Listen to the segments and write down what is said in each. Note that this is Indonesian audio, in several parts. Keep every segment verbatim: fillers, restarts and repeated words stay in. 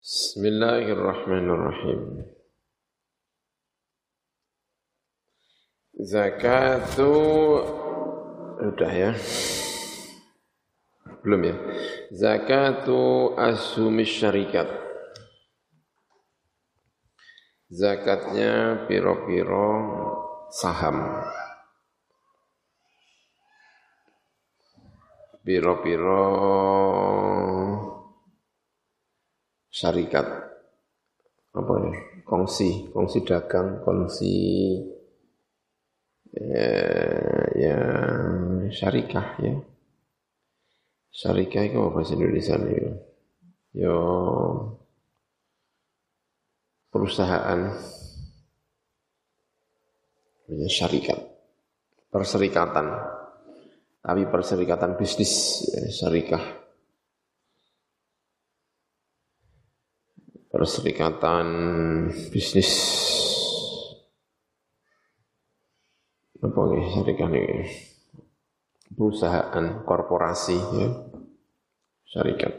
Bismillahirrahmanirrahim. Zakat itu sudah ya? Belum ya? Zakatu asumi syarikat. Zakatnya piro-piro saham. Piro-piro syarikat. Apa ya? Kongsi, kongsi dagang, kongsi ya, ya syarikah ya. Syarikat itu bahasa Indonesia nih. Yo perusahaan namanya syarikat. Perserikatan. Tapi perserikatan bisnis ya, syarikah. Perserikatan bisnis. Apa nih syarikat nih? Perusahaan, korporasi ya. Syarikat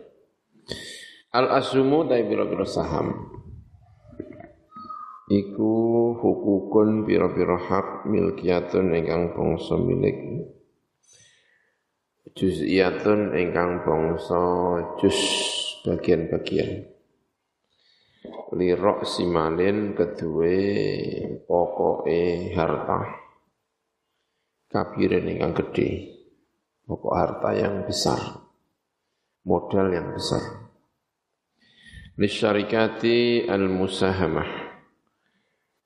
Al-Ashumu dari biro-biro saham iku hukukun biro-biro hak milkiyatun ingkang bangsa milik juz'iyatun ingkang bangsa juz bagian-bagian lirok simalin kedua pokoke harta kabirin ingkang gede. Pokok harta yang besar, modal yang besar. Lisharikati Al Musahamah,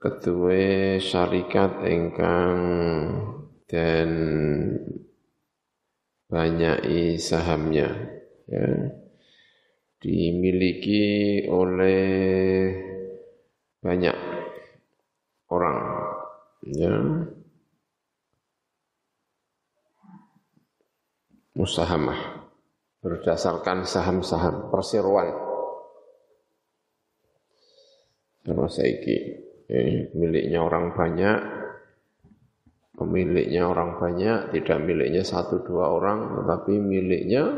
ketua syarikat ingkang dan banyaki sahamnya ya, dimiliki oleh banyak orang ya. Musahamah berdasarkan saham-saham perseroan. Sama saiki eh, miliknya orang banyak, pemiliknya orang banyak, tidak miliknya satu dua orang, tetapi miliknya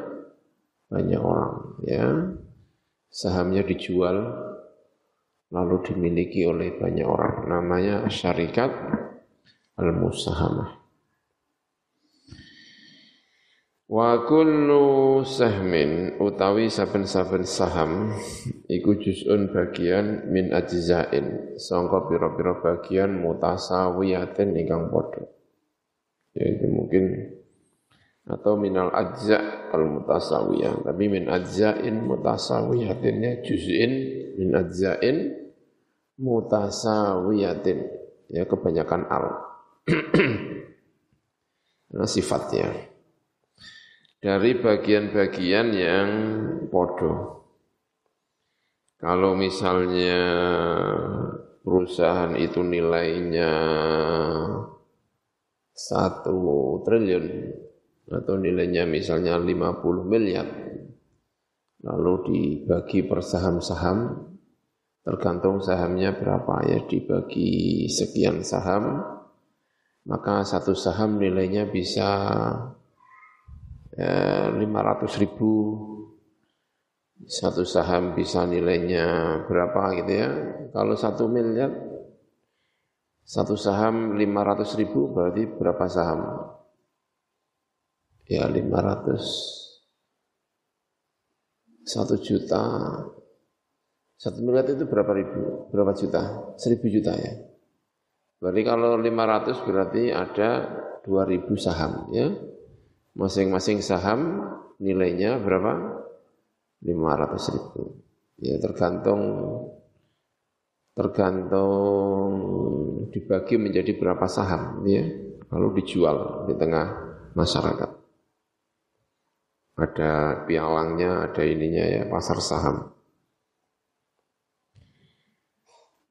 banyak orang. Ya, sahamnya dijual lalu dimiliki oleh banyak orang. Namanya Syarikat Al-Musahamah. Wa kullu sahmin utawi saben-saben saham iku juz'un bagian min ajza'in sangka pira-pira bagian mutasawiyatin ingkang padha. Yaitu mungkin atau minal ajza' al mutasawiyah, tapi min ajza'in mutasawiyatinnya juz'in min ajza'in mutasawiyatin. Ya kebanyakan al. Nah sifatnya dari bagian-bagian yang podo. Kalau misalnya perusahaan itu nilainya satu triliun atau nilainya misalnya lima puluh miliar, lalu dibagi per saham-saham, tergantung sahamnya berapa ya, dibagi sekian saham, maka satu saham nilainya bisa lima ratus ribu, satu saham bisa nilainya berapa gitu ya. Kalau satu miliar, satu saham lima ratus ribu berarti berapa saham? Ya lima ratus, satu juta, satu miliar itu berapa ribu? Berapa juta? seribu juta ya. Berarti kalau lima ratus berarti ada dua ribu saham ya. Masing-masing saham nilainya berapa? lima ratus ribu. Ya tergantung tergantung dibagi menjadi berapa saham ya. Lalu dijual di tengah masyarakat. Ada pialangnya, ada ininya ya, pasar saham.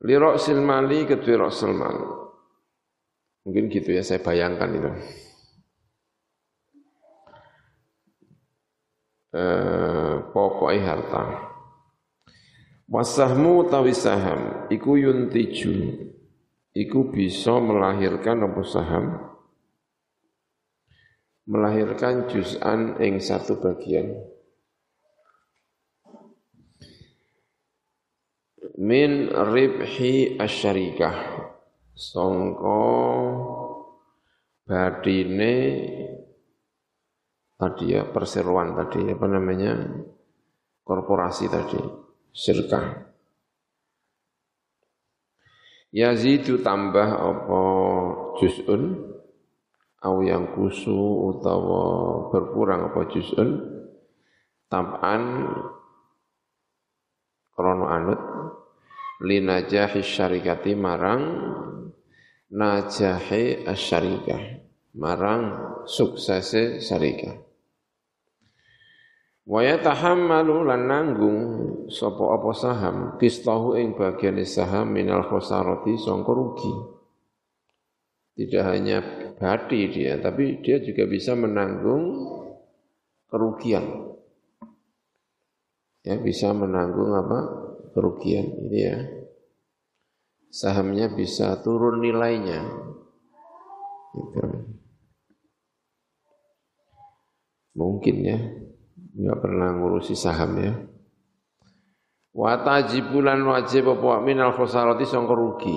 Liroksil mali kedua roksil mali. Mungkin gitu ya saya bayangkan itu. Uh, pokoknya harta wasahmu tawi saham iku yuntiju iku bisa melahirkan apa saham melahirkan juz'an ing satu bagian min ribhi asyarikah, songko badine tadi ya, perseroan tadi, apa namanya, korporasi tadi, syirkah. Yazidu tambah apa juz'un, au yang kusu utawa berkurang apa juz'un, tab'an krono anut, linajahi syarikati marang najahi asyarikah, marang suksese syarikah. Wa yatahammalu lan nanggung sapa apa saham kistahu ing bagian saham minal khosarati sangka rugi. Tidak hanya badi dia, tapi dia juga bisa menanggung kerugian. Ya, bisa menanggung apa? Kerugian ini ya. Sahamnya bisa turun nilainya. Gitu. Mungkin ya. Enggak pernah ngurusi saham ya. Wa tajibulan wajib apa minal khosarati sangka rugi.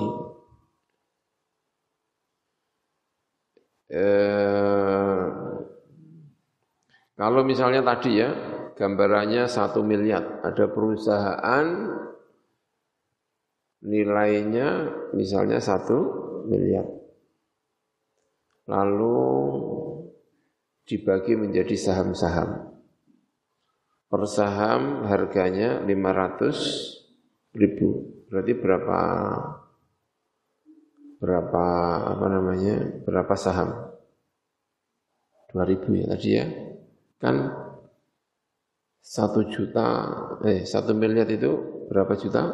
Eh, kalau misalnya tadi ya, gambarannya satu miliar, ada perusahaan nilainya misalnya satu miliar. Lalu dibagi menjadi saham-saham. Per saham harganya lima ratus ribu. Berarti berapa berapa apa namanya? Berapa saham? dua ribu ya tadi ya. Kan satu juta eh satu miliar itu berapa juta?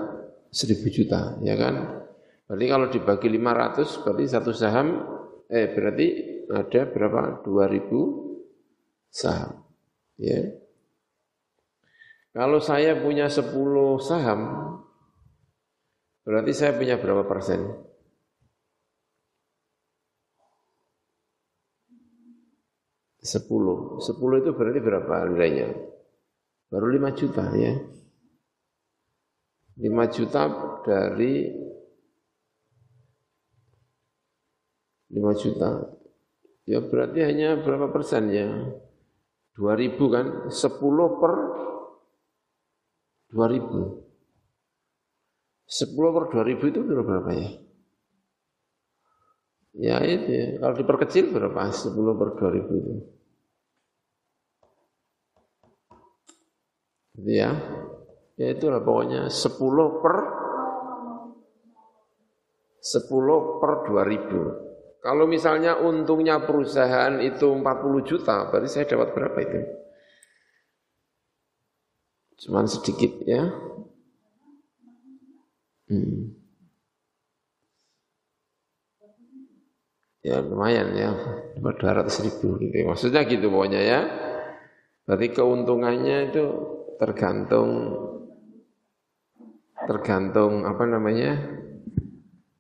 seribu juta, ya kan? Berarti kalau dibagi lima ratus berarti satu saham eh berarti ada berapa? dua ribu saham. Ya. Kalau saya punya sepuluh saham, berarti saya punya berapa persen? sepuluh. sepuluh itu berarti berapa nilainya? Baru lima juta ya. lima juta dari lima juta. Ya berarti hanya berapa persen ya? dua ribu kan, sepuluh per dua ribu. sepuluh per dua ribu itu berapa ya? Ya itu ya. Kalau diperkecil berapa? sepuluh per dua ribu itu. Gitu ya. Ya itulah pokoknya sepuluh per dua ribu. Kalau misalnya untungnya perusahaan itu empat puluh juta, berarti saya dapat berapa itu? Cuman sedikit ya. Hmm. Ya lumayan ya, dua ratus ribu gitu. Maksudnya gitu pokoknya ya. Berarti keuntungannya itu tergantung tergantung apa namanya?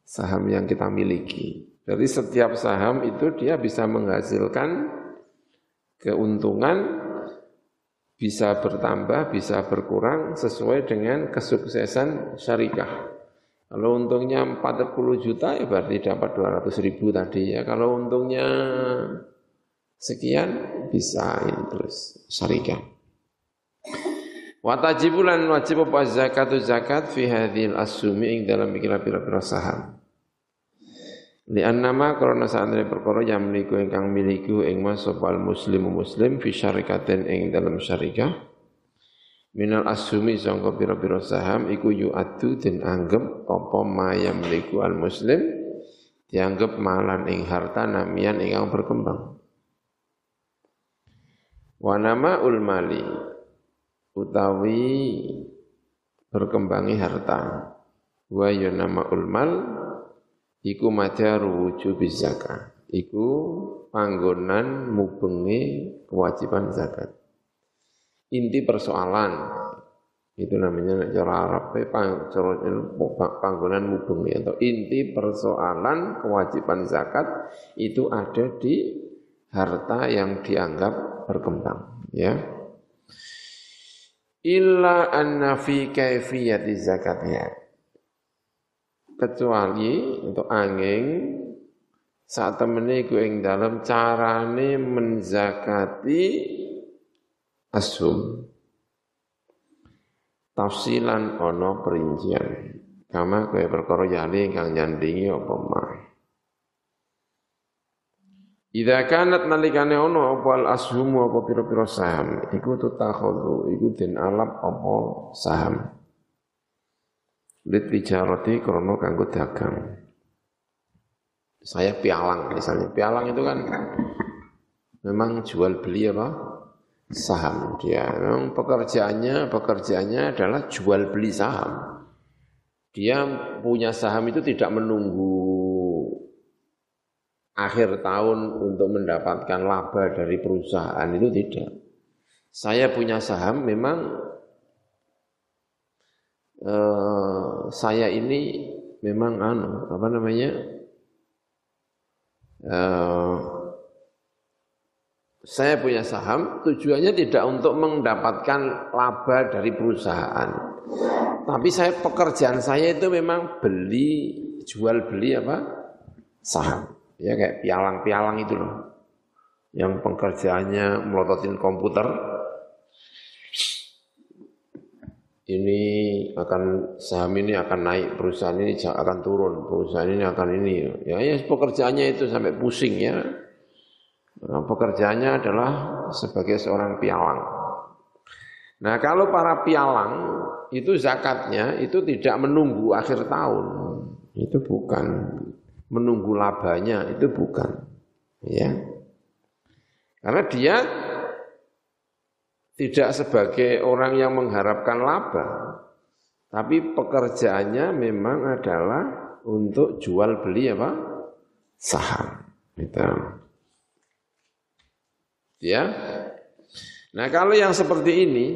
Saham yang kita miliki. Jadi setiap saham itu dia bisa menghasilkan keuntungan, bisa bertambah, bisa berkurang sesuai dengan kesuksesan syarikah. Kalau untungnya empat puluh juta ya berarti dapat dua ratus ribu tadi ya. Kalau untungnya sekian bisa ini terus syarikah. Wa tajibulan wajib apa zakatu zakat fi hadhil asumi ing dalam kira-kira saham. Li annama karena saandre perkara yang miliku ingkang miliku ing masopal muslimu muslim fi syarikatin ing dalam syarikah minal asumi sangka pira-pira saham iku yu'addu den anggap apa mayam miliku al muslim dianggap malan ing harta namian ingkang berkembang wa nama ul mali utawi berkembangi harta wa yunama ul mal iku madar wujub zakat. Iku panggonan mubengi kewajiban zakat. Inti persoalan itu namanya cara Arab panggonan mubengi atau inti persoalan kewajiban zakat itu ada di harta yang dianggap berkembang. Ya. Illa anna fi kaifiyati zakatnya. kecuali untuk angin saat temene iku ing dalem carane menzakati ashum tafsilan ono perincian kama kowe perkara yali ingkang nyandingi apa mah idza kanat nalikane ono apa al ashum apa pira-pira saham iku tutakhadhu iku den alap apa saham lit tijarati krono kanggo dagang. Saya pialang misalnya, pialang itu kan memang jual beli apa? Saham dia. Memang pekerjaannya, pekerjaannya adalah jual beli saham. Dia punya saham itu tidak menunggu akhir tahun untuk mendapatkan laba dari perusahaan, itu tidak. Saya punya saham memang eh, saya ini memang anu, apa namanya? Uh, saya punya saham, tujuannya tidak untuk mendapatkan laba dari perusahaan. Tapi saya pekerjaan saya itu memang beli, jual beli apa? Saham. Ya kayak pialang-pialang itu loh. Yang pekerjaannya melototin komputer. Ini akan, saham ini akan naik, perusahaan ini akan turun, perusahaan ini akan ini. Ya, ya pekerjaannya itu sampai pusing ya. Nah, pekerjaannya adalah sebagai seorang pialang. Nah kalau para pialang itu zakatnya itu tidak menunggu akhir tahun. Itu bukan. Menunggu labanya itu bukan. Ya. Karena dia tidak sebagai orang yang mengharapkan laba, tapi pekerjaannya memang adalah untuk jual beli apa? Saham. Gitu. Ya. Nah kalau yang seperti ini,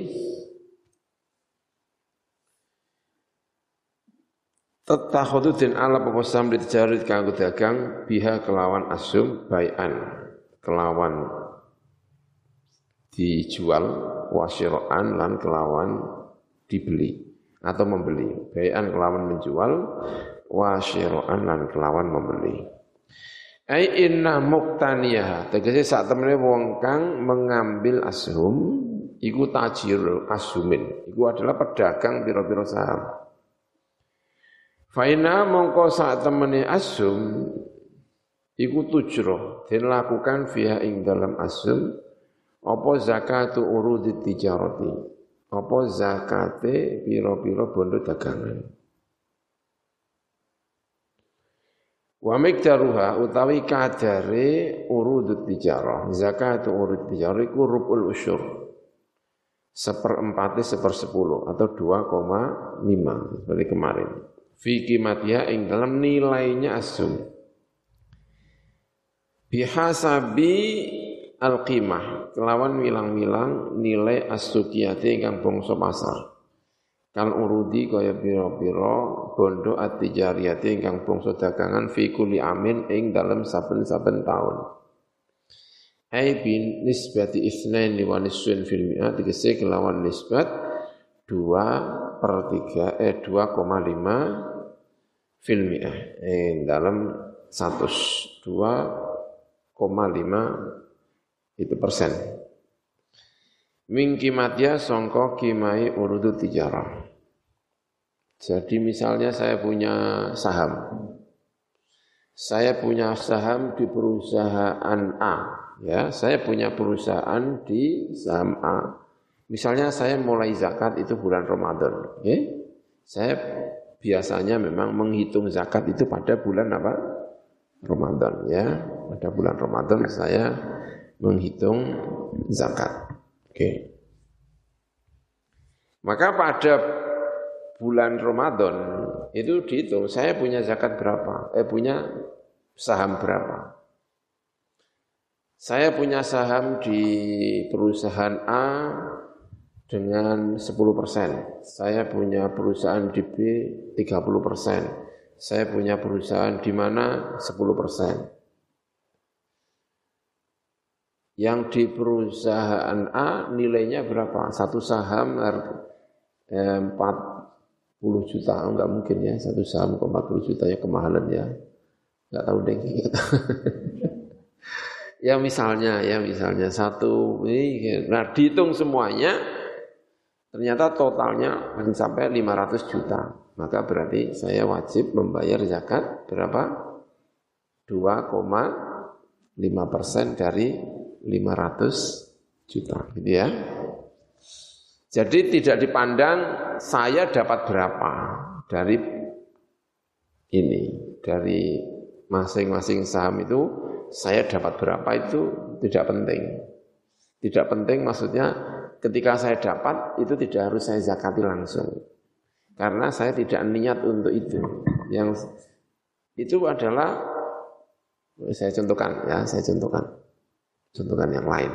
tatakhudin ala pemosam di tijarit kanggo dagang biha kelawan asum bayan kelawan dijual wasyiraan lan kelawan dibeli atau membeli bayan kelawan menjual wasyiraan lan kelawan membeli ai inna muqtaniyah tegese sak temene wong kang mengambil ashum iku tajirul ashumin iku adalah pedagang pira-pira saham fa inna mongko sak temene ashum iku tujroh den lakukan fiha ing dalam ashum apa zakatu urudit tijarati apa zakate piro-piro bondo dagangan wa miqdaruha utawi kadare urudut tijarah zakatu urud tijarah iku rubul usyur seperempatnya sepersepuluh atau dua koma lima seperti kemarin fi qimatiha ing dalam nilainya asum bihasabi al-qimah kelawan wilang-wilang nilai as-suqiyati ingkang bangsa pasar kal urudi kaya pira-pira bondo at-tijariyati ingkang bangsa dagangan fi kulli amin ing dalem saben-saben taun ai bin nisbati isnain wa nisfin fil mi'ah tegese kelawan nisbat dua per tiga eh dua koma lima fil mi'ah ing dalem seratus dua koma lima itu persen. Min kimatia songko kimai urudut tijarah. Jadi misalnya saya punya saham. Saya punya saham di perusahaan A. Ya, saya punya perusahaan di saham A. Misalnya saya mulai zakat itu bulan Ramadan. Okay? Saya biasanya memang menghitung zakat itu pada bulan apa? Ramadan. Ya, pada bulan Ramadan saya menghitung zakat. Oke. Okay. Maka pada bulan Ramadan itu dihitung saya punya zakat berapa? Eh punya saham berapa? Saya punya saham di perusahaan A dengan sepuluh persen. Saya punya perusahaan di B tiga puluh persen. Saya punya perusahaan di mana sepuluh persen. Yang di perusahaan A nilainya berapa? Satu saham empat sepuluh juta, enggak mungkin ya, satu saham ke empat puluh juta ya kemahalan ya, enggak tahu deh. Ya misalnya, ya misalnya satu, nah dihitung semuanya, ternyata totalnya mencapai lima ratus juta, maka berarti saya wajib membayar zakat berapa? dua koma lima persen dari lima ratus juta, gitu ya. Jadi tidak dipandang saya dapat berapa dari ini, dari masing-masing saham itu saya dapat berapa itu tidak penting. Tidak penting maksudnya ketika saya dapat itu tidak harus saya zakati langsung. Karena saya tidak niat untuk itu. Yang itu adalah saya contohkan ya, saya contohkan. Contohkan yang lain.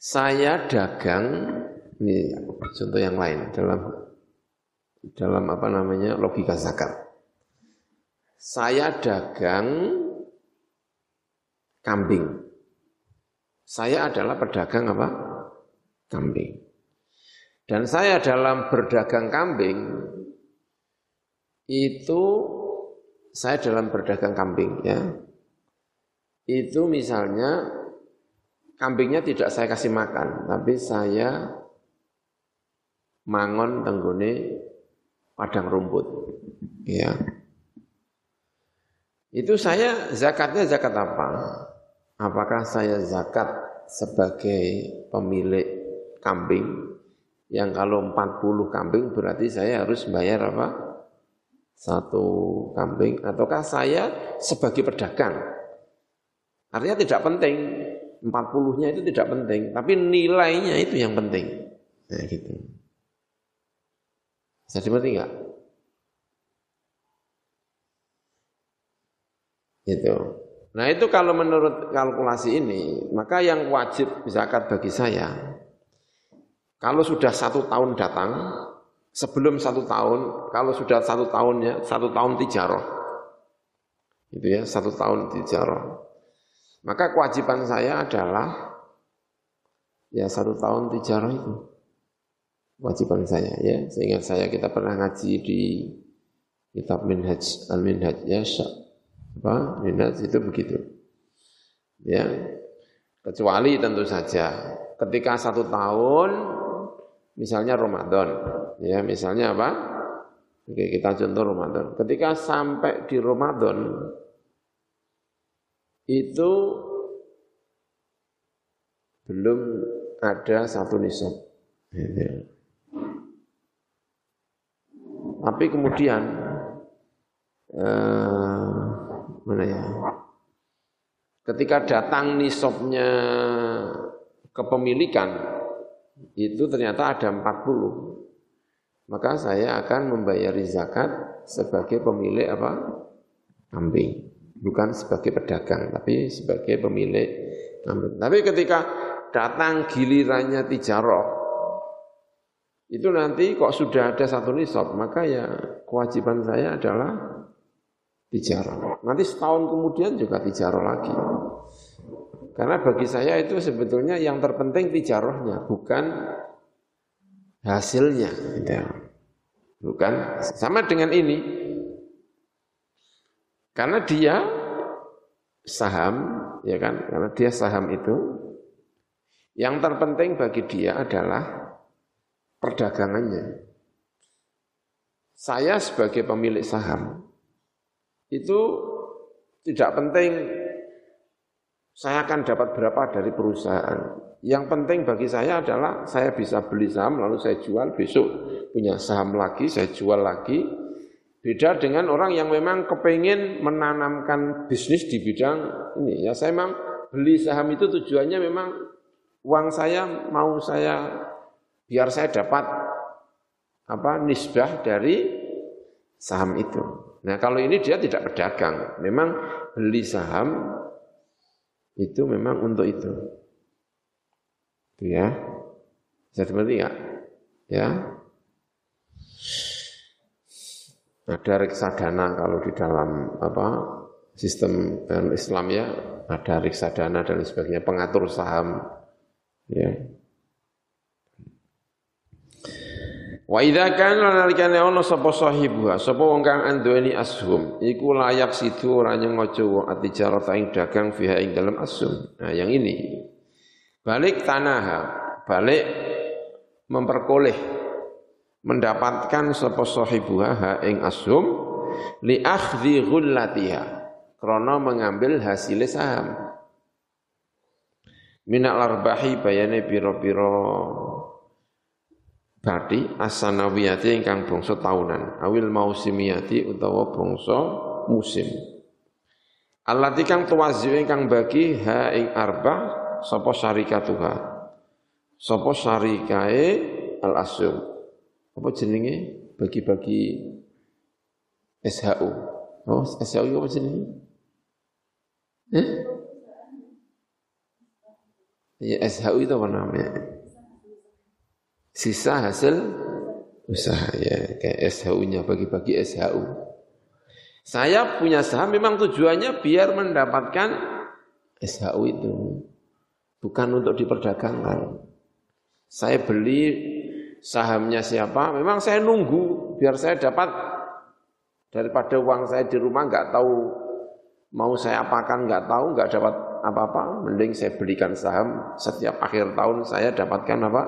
Saya dagang ini contoh yang lain dalam dalam apa namanya logika zakat. Saya dagang kambing. Saya adalah pedagang apa? Kambing. Dan saya dalam berdagang kambing itu saya dalam berdagang kambing ya. Itu misalnya kambingnya tidak saya kasih makan, tapi saya mangon tenggone padang rumput ya. Itu saya zakatnya zakat apa? Apakah saya zakat sebagai pemilik kambing? Yang kalau empat puluh kambing berarti saya harus bayar apa? Satu kambing. Ataukah saya sebagai pedagang? Artinya tidak penting. empat puluhnya itu tidak penting. Tapi nilainya itu yang penting. Nah gitu. Saya dimengerti enggak? Gitu. Nah itu kalau menurut kalkulasi ini, maka yang wajib zakat bagi saya, kalau sudah satu tahun datang, sebelum satu tahun, kalau sudah satu tahunnya, satu tahun tijaroh, gitu ya, satu tahun tijaroh, maka kewajiban saya adalah, ya satu tahun tijaroh itu, kewajiban saya ya, seingat saya kita pernah ngaji di kitab Minhaj Al-Minhaj ya, apa minat itu begitu ya, kecuali tentu saja ketika satu tahun misalnya Ramadan ya, misalnya apa, oke kita contoh Ramadan, ketika sampai di Ramadan itu belum ada satu nisab ya. Tapi kemudian eh, mana ya? Ketika datang nisabnya kepemilikan itu ternyata ada empat puluh. Maka saya akan membayar zakat sebagai pemilik apa? Kambing. Bukan sebagai pedagang, tapi sebagai pemilik kambing. Tapi ketika datang gilirannya tijaroh itu nanti kok sudah ada satu nisab, maka ya kewajiban saya adalah tijaroh. Nanti setahun kemudian juga tijaroh lagi. Karena bagi saya itu sebetulnya yang terpenting tijarohnya, bukan hasilnya. Bukan sama dengan ini. Karena dia saham, ya kan? Karena dia saham itu yang terpenting bagi dia adalah perdagangannya. Saya sebagai pemilik saham itu tidak penting saya akan dapat berapa dari perusahaan. Yang penting bagi saya adalah saya bisa beli saham lalu saya jual, besok punya saham lagi, saya jual lagi. Beda dengan orang yang memang kepingin menanamkan bisnis di bidang ini. Ya saya memang beli saham itu tujuannya memang uang saya mau saya biar saya dapat apa nisbah dari saham itu. Nah kalau ini dia tidak pedagang, memang beli saham itu memang untuk itu, itu ya, bisa dimengerti nggak? Ya, ada reksadana kalau di dalam apa sistem Islam ya, ada reksadana dan sebagainya, pengatur saham, ya. Wa idza kana nalikane ono sapa sahibu, sapa wong kang anduweni ashum, iku layak sidu ora nyengaja wong atijarah ing dagang fiha ing dalam ashum. Nah, yang ini. Balik tanaha, balik memperkoleh mendapatkan sapa sahibu ing ashum li akhdhi ghullatiha, krana mengambil hasil saham. Minal arbahi bayane pira-pira Badi as-sanawiyati ingkang bangsa tahunan, awil mausimiyati utawa bangsa musim. Allati kang tuwaziu ingkang bagi ha ing arbah sapa syarikatuha. Sapa syarikae al-asum. Apa jenenge? Bagi-bagi S H U. Oh, S H U apa jenenge? Eh? Ya S H U itu apa namanya? Sisa hasil usaha, ya kayak S H U-nya, bagi-bagi S H U. Saya punya saham memang tujuannya biar mendapatkan S H U itu, bukan untuk diperdagangkan. Saya beli sahamnya siapa, memang saya nunggu biar saya dapat, daripada uang saya di rumah nggak tahu mau saya apakan, nggak tahu, nggak dapat apa-apa, mending saya belikan saham setiap akhir tahun saya dapatkan apa?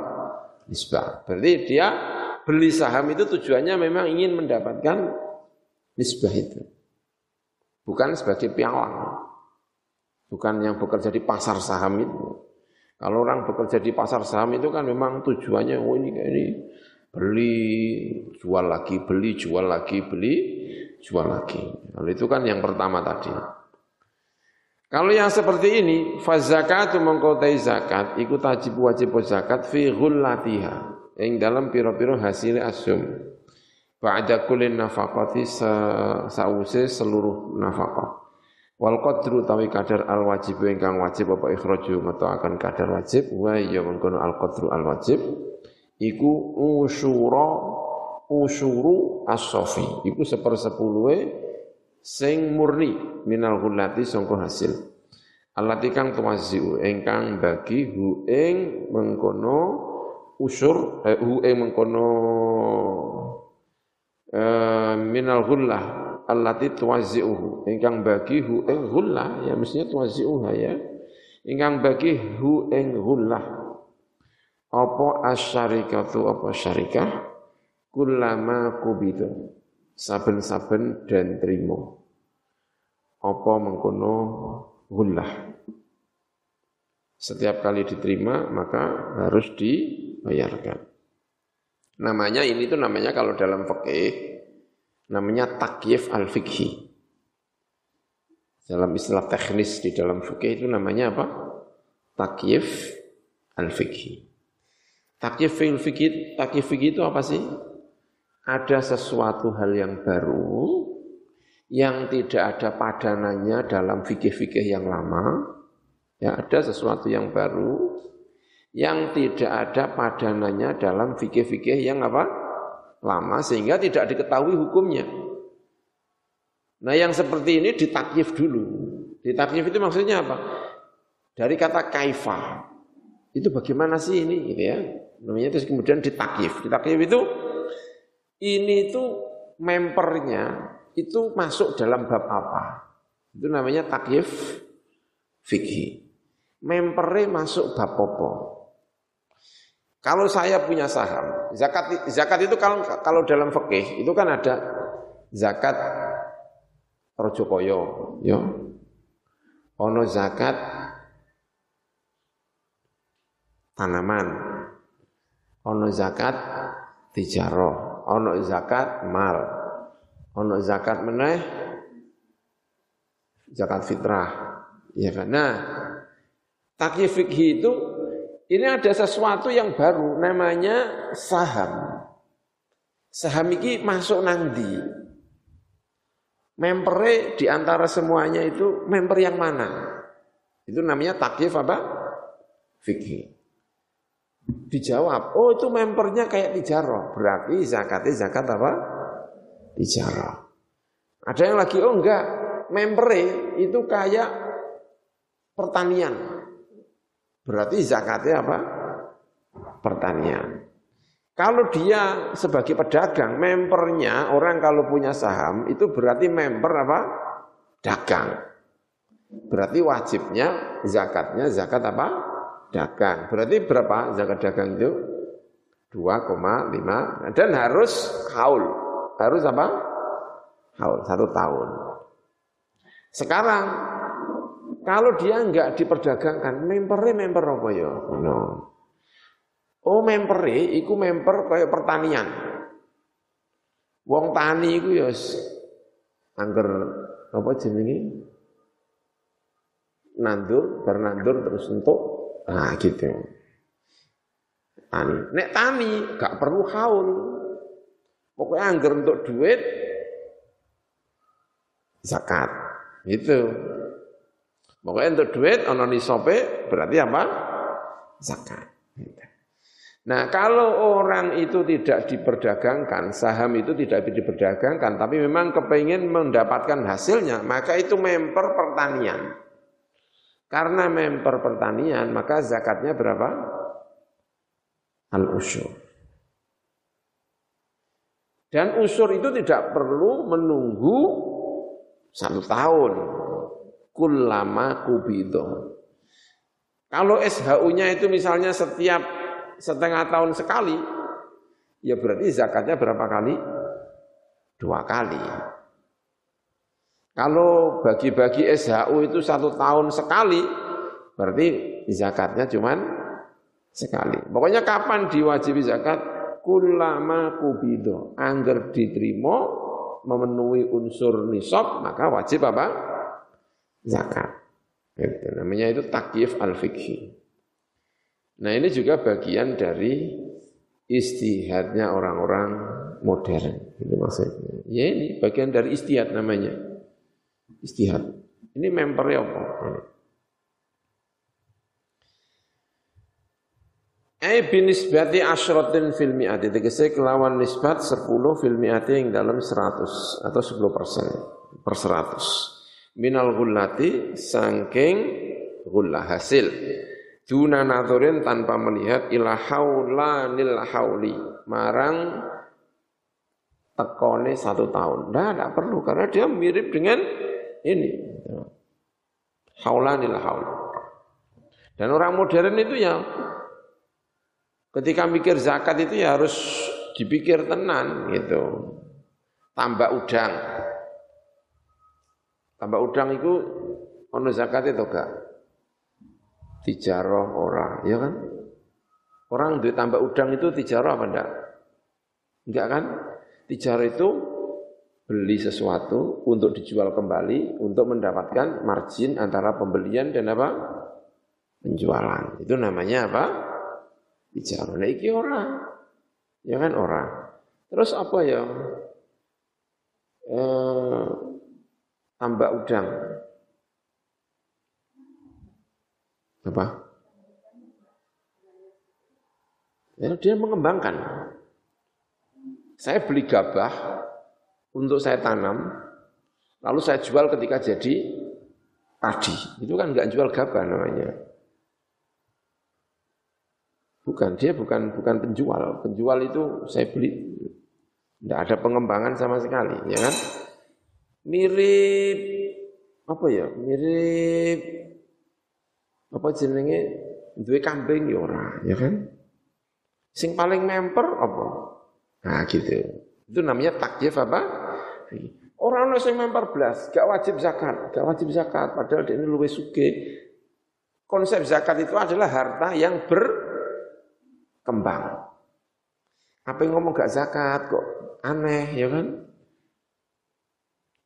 Nisbah. Berarti dia beli saham itu tujuannya memang ingin mendapatkan nisbah itu. Bukan sebagai piawang. Bukan yang bekerja di pasar saham itu. Kalau orang bekerja di pasar saham itu kan memang tujuannya oh ini ini beli, jual lagi, beli, jual lagi, beli, jual lagi. Kalau itu kan yang pertama tadi. Kalau yang seperti ini, fazakatu mengkotai zakat, ikut wajib wajib zakat fi ghullatiha, yang dalam piro-piro hasil asum. Ba'da kulli nafaqati sa'use seluruh nafaqah. Wal qadru tawi kadar al wajib ingkang wajib apa ikhraju metoakan kadar wajib wa ya mengkono al qadru al wajib iku usyura usyuru as-safi. Iku sepersepuluhe sing murni minal ghullati sangko hasil allati kang tuwaziu ingkang bagi hu ing mengkono usur eh, hu ing mengkono eh, minal ghullah allati tuwaziu ingkang bagi hu ing ghullah ya mestinya tuwaziu ya ingkang bagi hu ing ghullah apa asyarikatu apa syarikah kullama kubitu saben-saben dan terima apa mengkono gullah setiap kali diterima maka harus dibayarkan. Namanya ini tuh namanya kalau dalam fikih namanya takyif al-fikhi. Dalam istilah teknis di dalam fikih itu namanya apa? Takyif al-fikhi. Takyif al-fikhi, takyif fikhi itu apa sih? Ada sesuatu hal yang baru yang tidak ada padanannya dalam fikih-fikih yang lama. Ya, ada sesuatu yang baru yang tidak ada padanannya dalam fikih-fikih yang apa? Lama sehingga tidak diketahui hukumnya. Nah, yang seperti ini ditakyif dulu. Ditakyif itu maksudnya apa? Dari kata kaifa. Itu bagaimana sih ini gitu ya. Namanya terus kemudian ditakyif. Ditakyif itu ini itu mempernya itu masuk dalam bab apa? Itu namanya takyif fikih. Mempernya masuk bab apa? Kalau saya punya saham, zakat zakat itu kalau kalau dalam fikih itu kan ada zakat rojokoyo, yo. Ono zakat tanaman. Ono zakat tijaroh. Ono zakat mal, ono zakat meneh, zakat fitrah, ya kan? Nah, takyif fikih itu ini ada sesuatu yang baru, namanya saham. Saham ini masuk nanti. Memper di antara semuanya itu memper yang mana? Itu namanya takyif apa? Fikih. Dijawab, oh itu mempernya kayak tijaroh, berarti zakatnya zakat apa? Tijaroh. Ada yang lagi, oh enggak, mempernya itu kayak pertanian, berarti zakatnya apa? Pertanian. Kalau dia sebagai pedagang, mempernya orang kalau punya saham itu berarti memper apa? Dagang. Berarti wajibnya zakatnya zakat apa? Dagang. Berarti berapa zakat dagang itu? dua koma lima dan harus haul. Harus apa? Haul satu tahun. Sekarang kalau dia enggak diperdagangkan, mempernya memper apa ya? No. Oh memperi, iku memper kaya pertanian. Wong tani iku ya angger apa jenenge? Nandur, bernandur terus entuk. Nah, gitu. Tani. Nek tani gak perlu haul. Pokoknya angger untuk duit zakat. Gitu. Pokoknya untuk duit ana nisabe berarti apa? Zakat. Gitu. Nah, kalau orang itu tidak diperdagangkan, saham itu tidak diperdagangkan, tapi memang kepingin mendapatkan hasilnya, maka itu memper pertanian. Karena memper pertanian, maka zakatnya berapa? Al-usyur. Dan usur itu tidak perlu menunggu satu tahun. Kullama kubidoh. Kalau S H U-nya itu misalnya setiap setengah tahun sekali, ya berarti zakatnya berapa kali? Dua kali. Kalau bagi-bagi S H U itu satu tahun sekali, berarti zakatnya cuman sekali. Pokoknya kapan diwajibi zakat? Kulama kubido, angger diterima, memenuhi unsur nisab, maka wajib apa? Zakat. Itu namanya itu takyif al-fiqhi. Nah ini juga bagian dari istihadnya orang-orang modern. Itu maksudnya. Ya ini bagian dari istihad namanya. Istihad. Ini mempernya apa? Ai binisbati asyratin fil mi'ati. Tegese kelawan nisbat sepuluh fil mi'ati yang dalam seratus atau sepuluh persen per seratus. Minal gullati saking gullah hasil. Duna naturin tanpa melihat ila haula nil hauli marang tekone satu tahun. Nah, tidak perlu karena dia mirip dengan ini haula nil hauli. Dan orang modern itu ya ketika mikir zakat itu ya harus dipikir tenan gitu. Tambah udang, tambah udang itu ono zakat itu gak? Tijaroh orang, ya kan? Orang duit tambah udang itu tijaroh apa enggak? Enggak kan? Tijaroh itu beli sesuatu untuk dijual kembali untuk mendapatkan margin antara pembelian dan apa? Penjualan. Itu namanya apa? Tijaroh. Nah, iki orang, ya kan orang. Terus apa ya? Eh, tambah udang. Apa? Ya, dia mengembangkan. Saya beli gabah untuk saya tanam, lalu saya jual ketika jadi padi. Itu kan enggak jual gabah namanya. Bukan, dia bukan bukan penjual. Penjual itu saya beli. Enggak ada pengembangan sama sekali, ya kan? Mirip apa ya? Mirip apa jenenge duwe kambing ya ora, ya kan? Sing paling memper apa? Nah, gitu. Itu namanya takyif apa? Ora ono sing memper blas, gak wajib zakat, gak wajib zakat padahal dia ini luwih sugih. Konsep zakat itu adalah harta yang berkembang. Apa yang ngomong gak zakat kok aneh, ya kan?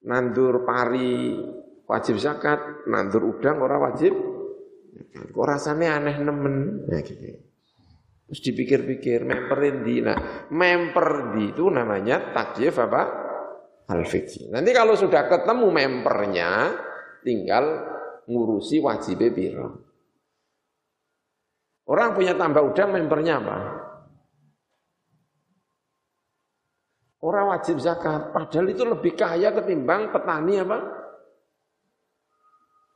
Nandur pari wajib zakat, nandur udang ora wajib. Kok rasanya aneh nemen, nah gitu. Terus dipikir-pikir, memperin di, nah memper di itu namanya takyif apa? Al-fiqhi. Nanti kalau sudah ketemu mempernya, tinggal ngurusi wajibnya biro. Orang punya tambah udang, mempernya apa? Orang wajib zakat, padahal itu lebih kaya ketimbang petani apa?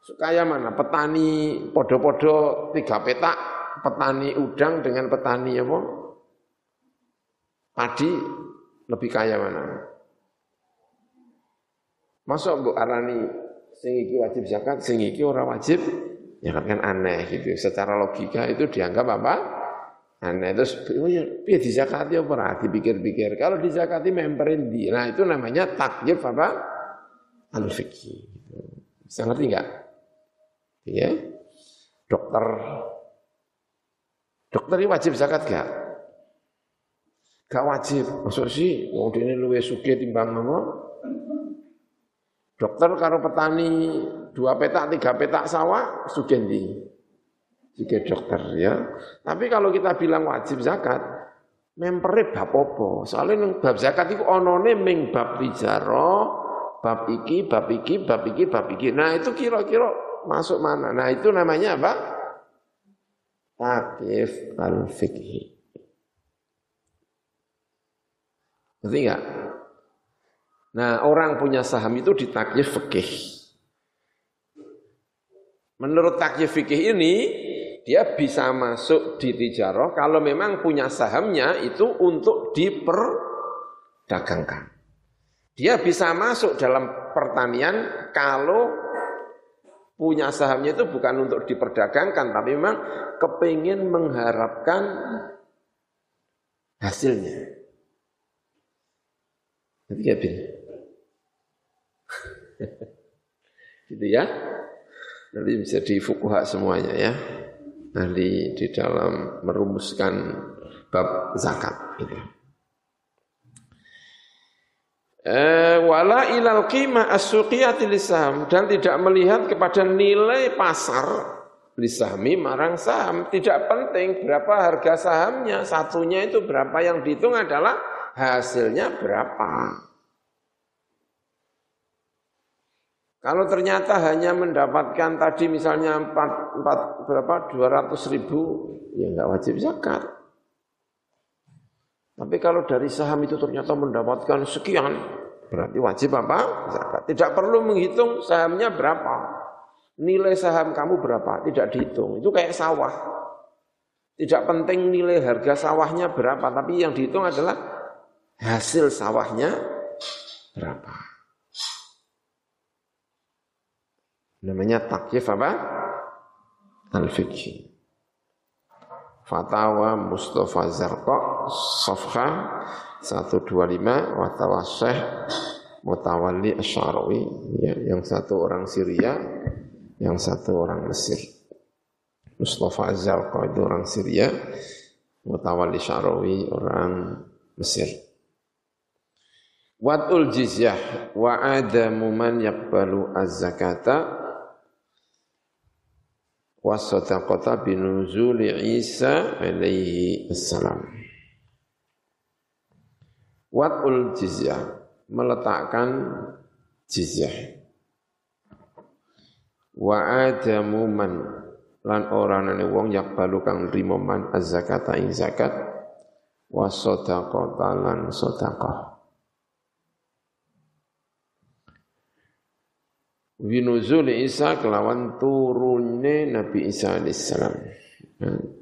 Kaya mana? Petani podo-podo tiga petak, petani udang dengan petani apa? padi lebih kaya mana? Masuk Bu Arani sing iki wajib zakat, sing iki ora wajib, ya kan aneh gitu. Secara logika itu dianggap apa? Aneh. Terus piye dizakati apa ora? Dipikir-pikir. Kalau dizakati memperin di. Nah, itu namanya takyif apa? Al-fiqih. Bisa ngerti enggak? Ya. Dokter Dokter ini wajib zakat gak? Gak wajib. Maksud sih, wong dene luwih sugih timbang ngono. Dokter karo petani dua petak, tiga petak sawah, sugih ndi? Sugih dokter ya. Tapi kalau kita bilang wajib zakat, mempere bab apa? Soalnya nang bab zakat iku onone ming bab tijara, bab iki, bab iki, bab iki, bab iki. Nah, itu kira-kira masuk mana? Nah, itu namanya apa? Takyif al-fiqhi. Ngerti enggak? Nah, orang punya saham itu di takyif fikih. Menurut takyif fikih ini, dia bisa masuk di tijarah kalau memang punya sahamnya itu untuk diperdagangkan. Dia bisa masuk dalam pertanian kalau punya sahamnya itu bukan untuk diperdagangkan, tapi memang kepingin mengharapkan hasilnya. Nanti gak bin? Gitu ya. Nanti bisa di fuqaha semuanya ya. Nanti di dalam merumuskan bab zakat. Gitu. Wala ilal qimah as-suqiyati lisaham, dan tidak melihat kepada nilai pasar lisahmi marang saham. Tidak penting berapa harga sahamnya, satunya itu berapa, yang dihitung adalah hasilnya berapa. Kalau ternyata hanya mendapatkan tadi misalnya empat, empat berapa dua ratus ribu, ya enggak wajib zakat. Tapi kalau dari saham itu ternyata mendapatkan sekian, berarti wajib apa? Zakat. Tidak perlu menghitung sahamnya berapa. Nilai saham kamu berapa? Tidak dihitung. Itu kayak sawah. Tidak penting nilai harga sawahnya berapa, tapi yang dihitung adalah hasil sawahnya berapa. Namanya takyif apa? Al-fiqhi. Fatwa Mustafa Az-Zarqa Safha seratus dua puluh lima Fatwa Syekh Mutawalli Asyarawi ya, yang satu orang Syria, yang satu orang Mesir. Mustafa Az-Zarqa itu orang Syria, Mutawalli Asyarawi orang Mesir. Watul jizyah wa adamu man yaqbalu az-zakata wasadaqata binuzuli Isa alaihi assalam. Wad'ul jizyah, meletakkan jizyah. Wa adamu man, lan oranane wong yakbalu kang nrimo man az-zakata ing zakat wasadaqata lan sedekah. Binuzul Isa kelawan turunnya Nabi Isa alaihissalam.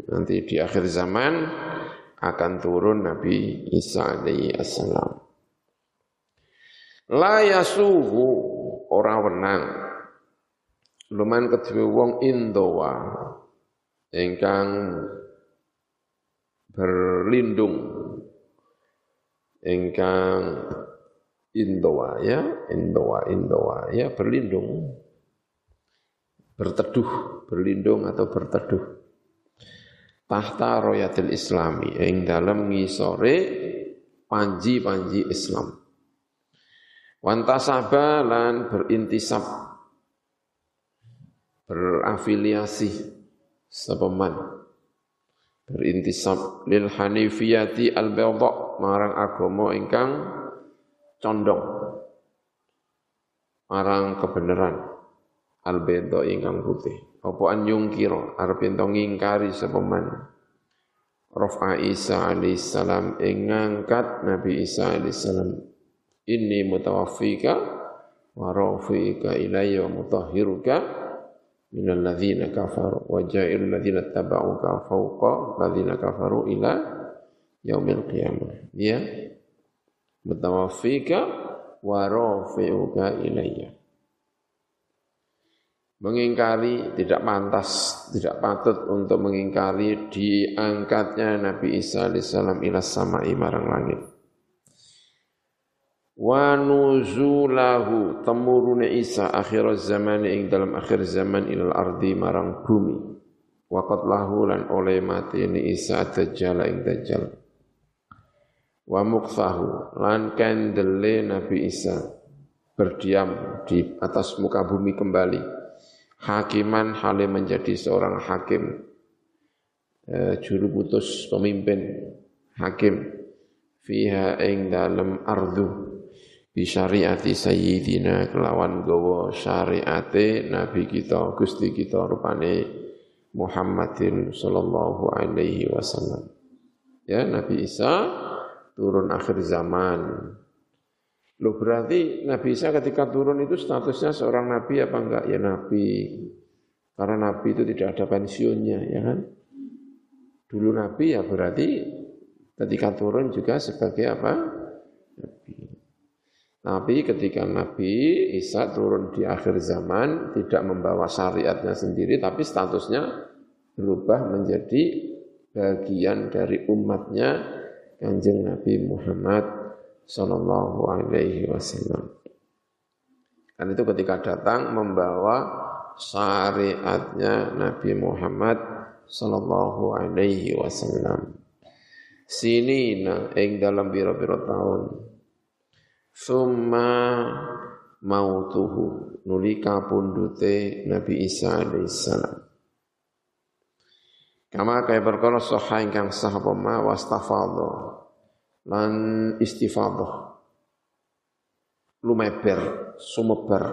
Nanti di akhir zaman akan turun Nabi Isa alaihissalam. La yasuhu ora wenang luman kedue wong indowa ingkang berlindung, ingkang Indoa ya, Indoa, Indoa ya, berlindung, berteduh, berlindung atau berteduh. Tahta royatil Islami, yang dalam ngisore panji-panji Islam. Wantasaba lan berintisab, berafiliasi, sepeman, berintisab lil hanifiyati al-baydha, marang agama ingkang condong marang kebenaran al-baydha ingkang putih. Apa an yungkira arep ento ngingkari sapa man rafa Isa alaihissalam ing ngangkat Nabi Isa alaihissalam. Inni mutawaffika wa rafiika ilayya mutahhiruka minal ladzina kafaru wa ja'il ladzina tabauka fawqa ladzina kafaru ila yaumil qiyamah. Ya, mutawaffika wa rafi'uka ilayya. Mengingkari tidak pantas, tidak patut untuk mengingkari diangkatnya Nabi Isa alaihissalam ila sama'i marang langit. Wa nuzulahu temurun Isa akhir zaman ing dalam akhir zaman ilal ardi marang bumi. Wa qatlahu lan oleh mati ni Isa ad-Dajjal ing Dajjal. Wa muqthahu lan kandele Nabi Isa berdiam di atas muka bumi kembali. Hakiman hale menjadi seorang hakim, e, juru putus pemimpin, hakim, fiha ing dalam ardu, bisyariati sayyidina kelawan gowo syariate Nabi kita, Gusti kita rupane Muhammadin sallallahu alaihi wasallam. Ya, Nabi Isa turun akhir zaman. Loh, berarti Nabi Isa ketika turun itu statusnya seorang Nabi apa enggak? Ya Nabi, karena Nabi itu tidak ada pensiunnya, ya kan? Dulu Nabi, ya berarti ketika turun juga sebagai apa? Nabi. Tapi ketika Nabi Isa turun di akhir zaman, tidak membawa syariatnya sendiri, tapi statusnya berubah menjadi bagian dari umatnya Kanjeng Nabi Muhammad sallallahu alaihi wasallam. Dan itu ketika datang membawa syariatnya Nabi Muhammad sallallahu alaihi wasallam. Sinina ing dalam biro-biro tahun. Summa mautuhu nuli kapundute Nabi Isa alaihissalam. Kama kaya perkara sahih ingkang sah apa ma wastafadha lan istifadah lumeber sumeber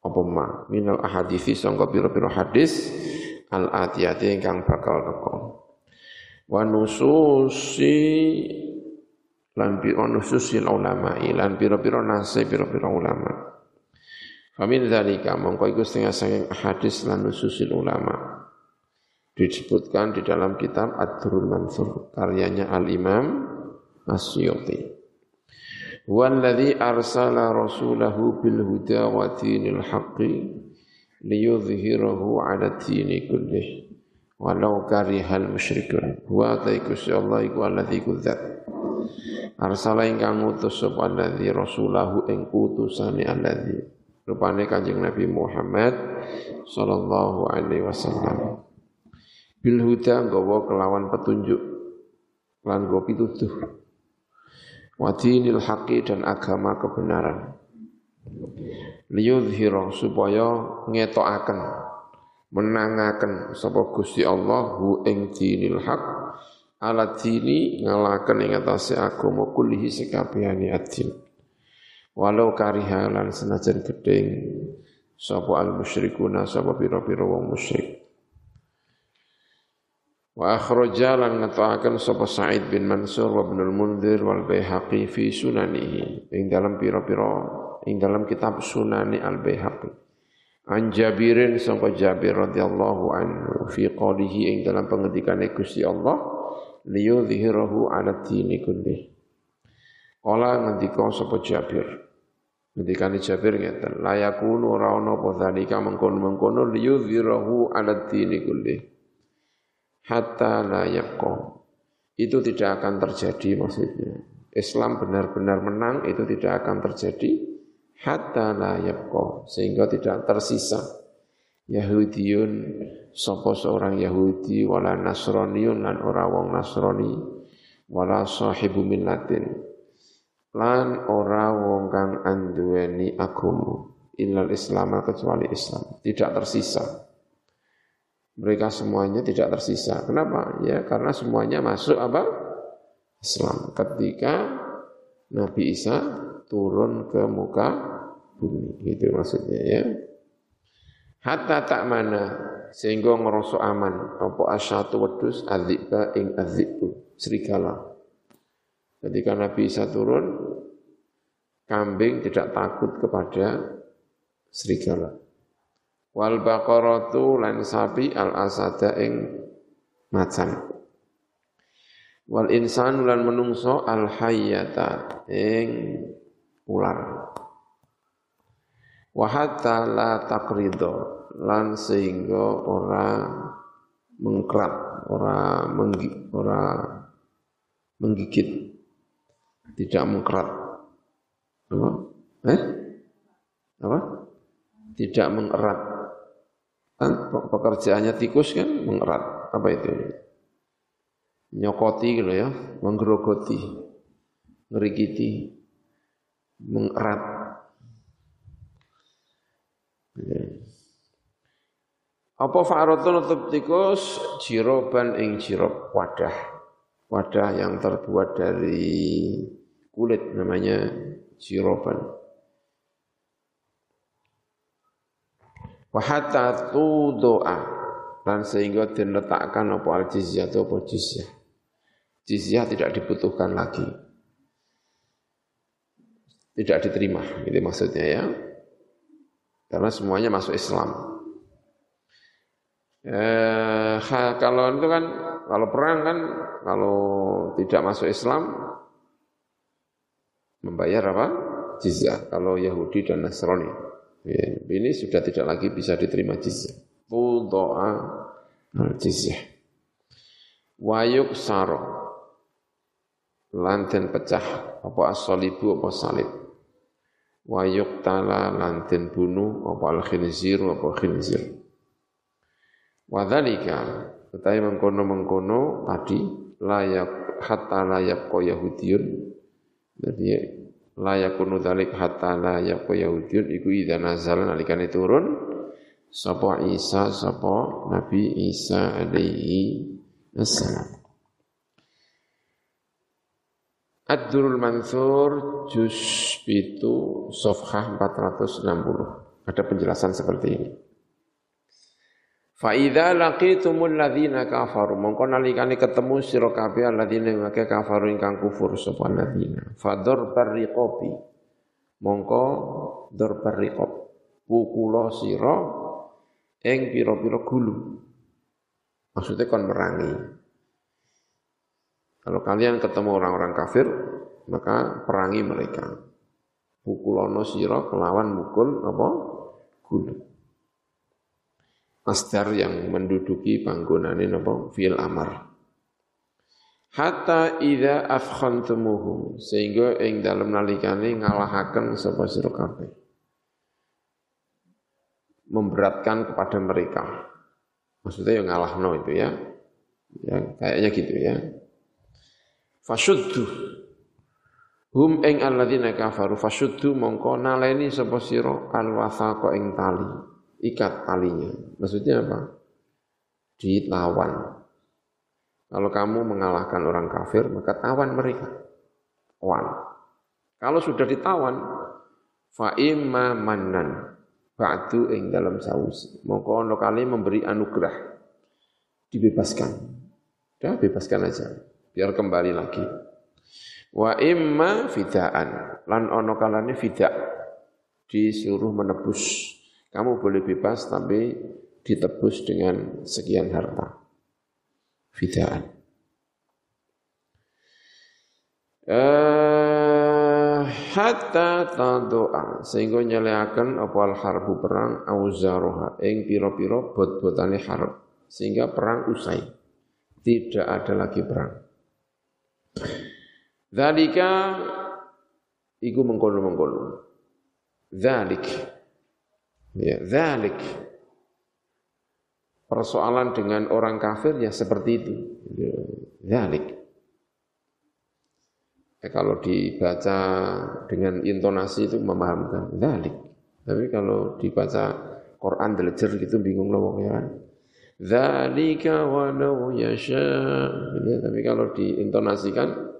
apa ma minal ahaditsi sangka pira-pira hadis al atiyati ingkang bakal teka wa nususi lan bi nususil ulama lan pira-pira nase pira-pira ulama famin zalika mongko iku setengah saking hadis lan nususil ulama disebutkan di dalam kitab Ad Durr Mansur karyanya Al-Imam As-Siyuti. Huwallazi arsala rasulahu bil huda wa dinil haqqi liyudhhirahu 'ala dini kullih walau karihal musyrikun. Wa ta'ala iku allazi kudzat. Arsala ingkang ngutus sapa allazi rasulahu ing utusane allazi. Rupane Kanjeng Nabi Muhammad sallallahu alaihi wasallam. Bil huda nggawa kelawan petunjuk lan nggawa pituduh wa dinil haqi dan agama kebenaran liyudhhira supaya ngetokaken menangaken sapa Gusti Allah hu ing dinil haq ala dini ngalaken ing atase agama kullihi sekabehane adil walau karihalan senajan gedeng sapa al musyrikuna sapa pira-pira wong musyrik. Wa akhraja lan ngata'akan sapa Sa'id bin Mansur wa Ibnul Mundzir wal Bayhaqi fi sunanihi ing dalam pira-pira ing dalam kitab Sunani Al-Bayhaqi an Jabirin sangka Jabir radhiyallahu anhu fi qalihi ing dalam pengendikane Gusti Allah liyudhhirahu 'ala dini kullih qala ngendika sapa Jabir ngendikane Jabir ngeten la yakunu ora ana apa zalika mengkono-mengkono liyudhhirahu 'ala dini kullih hatta la yaqo. Itu tidak akan terjadi maksudnya. Islam benar-benar menang itu tidak akan terjadi hatta la yaqo sehingga tidak tersisa Yahudiyun sapa seorang Yahudi wala Nasraniyun lan ora wong Nasrani wala sahibu millatin lan ora wong kang anduweni agama illal Islam kecuali Islam. Tidak tersisa. Mereka semuanya tidak tersisa. Kenapa? Ya, karena semuanya masuk apa? Islam. Ketika Nabi Isa turun ke muka bumi, gitu maksudnya ya. Hatta tak mana sehingga ngerasa aman. Apa asyatu wedus azibba ing azibbu serigala. Ketika Nabi Isa turun, kambing tidak takut kepada serigala. Wal baqaratu lan sapi al asada ing macan wal insanu lan menungso al hayyata ing ular wa hatta la taqrido lan sehingga ora mengkrap, ora menggi, ora menggigit, tidak mengkrap. Apa? Eh? Apa? Tidak mengerat. Kan pekerjaannya tikus kan mengerat. Apa itu? Nyokoti gitu ya, menggerogoti, ngerikiti, mengerat. Apa fa'aratun atau tikus? Jiroban ing jirob, wadah. Wadah yang terbuat dari kulit namanya jiroban. Wa hatta tudu'a dan sehingga diletakkan apa al-jizyah atau apa jizyah. Jizyah tidak dibutuhkan lagi. Tidak diterima, itu maksudnya ya. Karena semuanya masuk Islam. Eh, kalau itu kan, kalau perang kan, kalau tidak masuk Islam, membayar apa? Jizyah, kalau Yahudi dan Nasrani. Ini sudah tidak lagi bisa diterima jizyah. Tudu'a al-jizyah. Wa yuksaro, lanten pecah, apa as-salibu, apa salib. Wa yuktala, lanten bunuh, apa al-khinziru, apa khinzir. Wadhalika, tetapi mengkono-mengkono tadi, layak hatta layak ko Yahudiyun, jadi layak kunu dhalik hatta layak ko Yahudiyun, iku idha nazalan alikannya turun, sapa Isa, sapa Nabi Isa alaihi assalam. Ad Durr Mansur, juz pitu, sofhah empat ratus enam puluh. Ada penjelasan seperti ini. Fa idza laqitumul ladzina kafaru mongko nalikane ketemu sira kabeh alladzina maka kafaru ingkang kufur sapa alladzina fa durbar riqabi mongko durbar riqab pukula sira ing pira-pira gulu maksudnya kon merangi. Kalau kalian ketemu orang-orang kafir maka perangi mereka pukulono sira kelawan mukul apa gulu masdar yang menduduki panggonane napa fil amar hatta idza afkhantumuhum sehingga ing dalem nalikane ngalahaken sapa sira kabeh memberatkan kepada mereka maksudnya yang ngalahno itu ya ya kayaknya gitu ya fasuddu hum ing alladzina kafaru fasuddu mongko naleni sapa sira alwathaqa ing tali ikat talinya. Maksudnya apa? Ditawan. Kalau kamu mengalahkan orang kafir, maka tawan mereka. Tawan. Kalau sudah ditawan, fa imma mannan ba'du ing dalam sausi. Mongko ono kali memberi anugerah. Dibebaskan. Dah bebaskan aja. Biar kembali lagi. Wa imma fidaan. Lan ono kalane fidak. Disuruh menebus. Kamu boleh bebas tapi ditebus dengan sekian harta. Fidaan. Eh, hatta tadu'a sehingga nyeleaken apa al-harbu perang auzaruha ing pira-pira bot-botane harb sehingga perang usai. Tidak ada lagi perang. Dzalika iku mengkono-mengkono. Dzalik ya, dzalik. Persoalan dengan orang kafir ya seperti itu. Dzalik. Ya, kalau dibaca dengan intonasi itu memahamkan dzalik. Tapi kalau dibaca Quran delejer gitu bingung loh ya. Dzalika wa law yasha. Ya, tapi kalau diintonasikan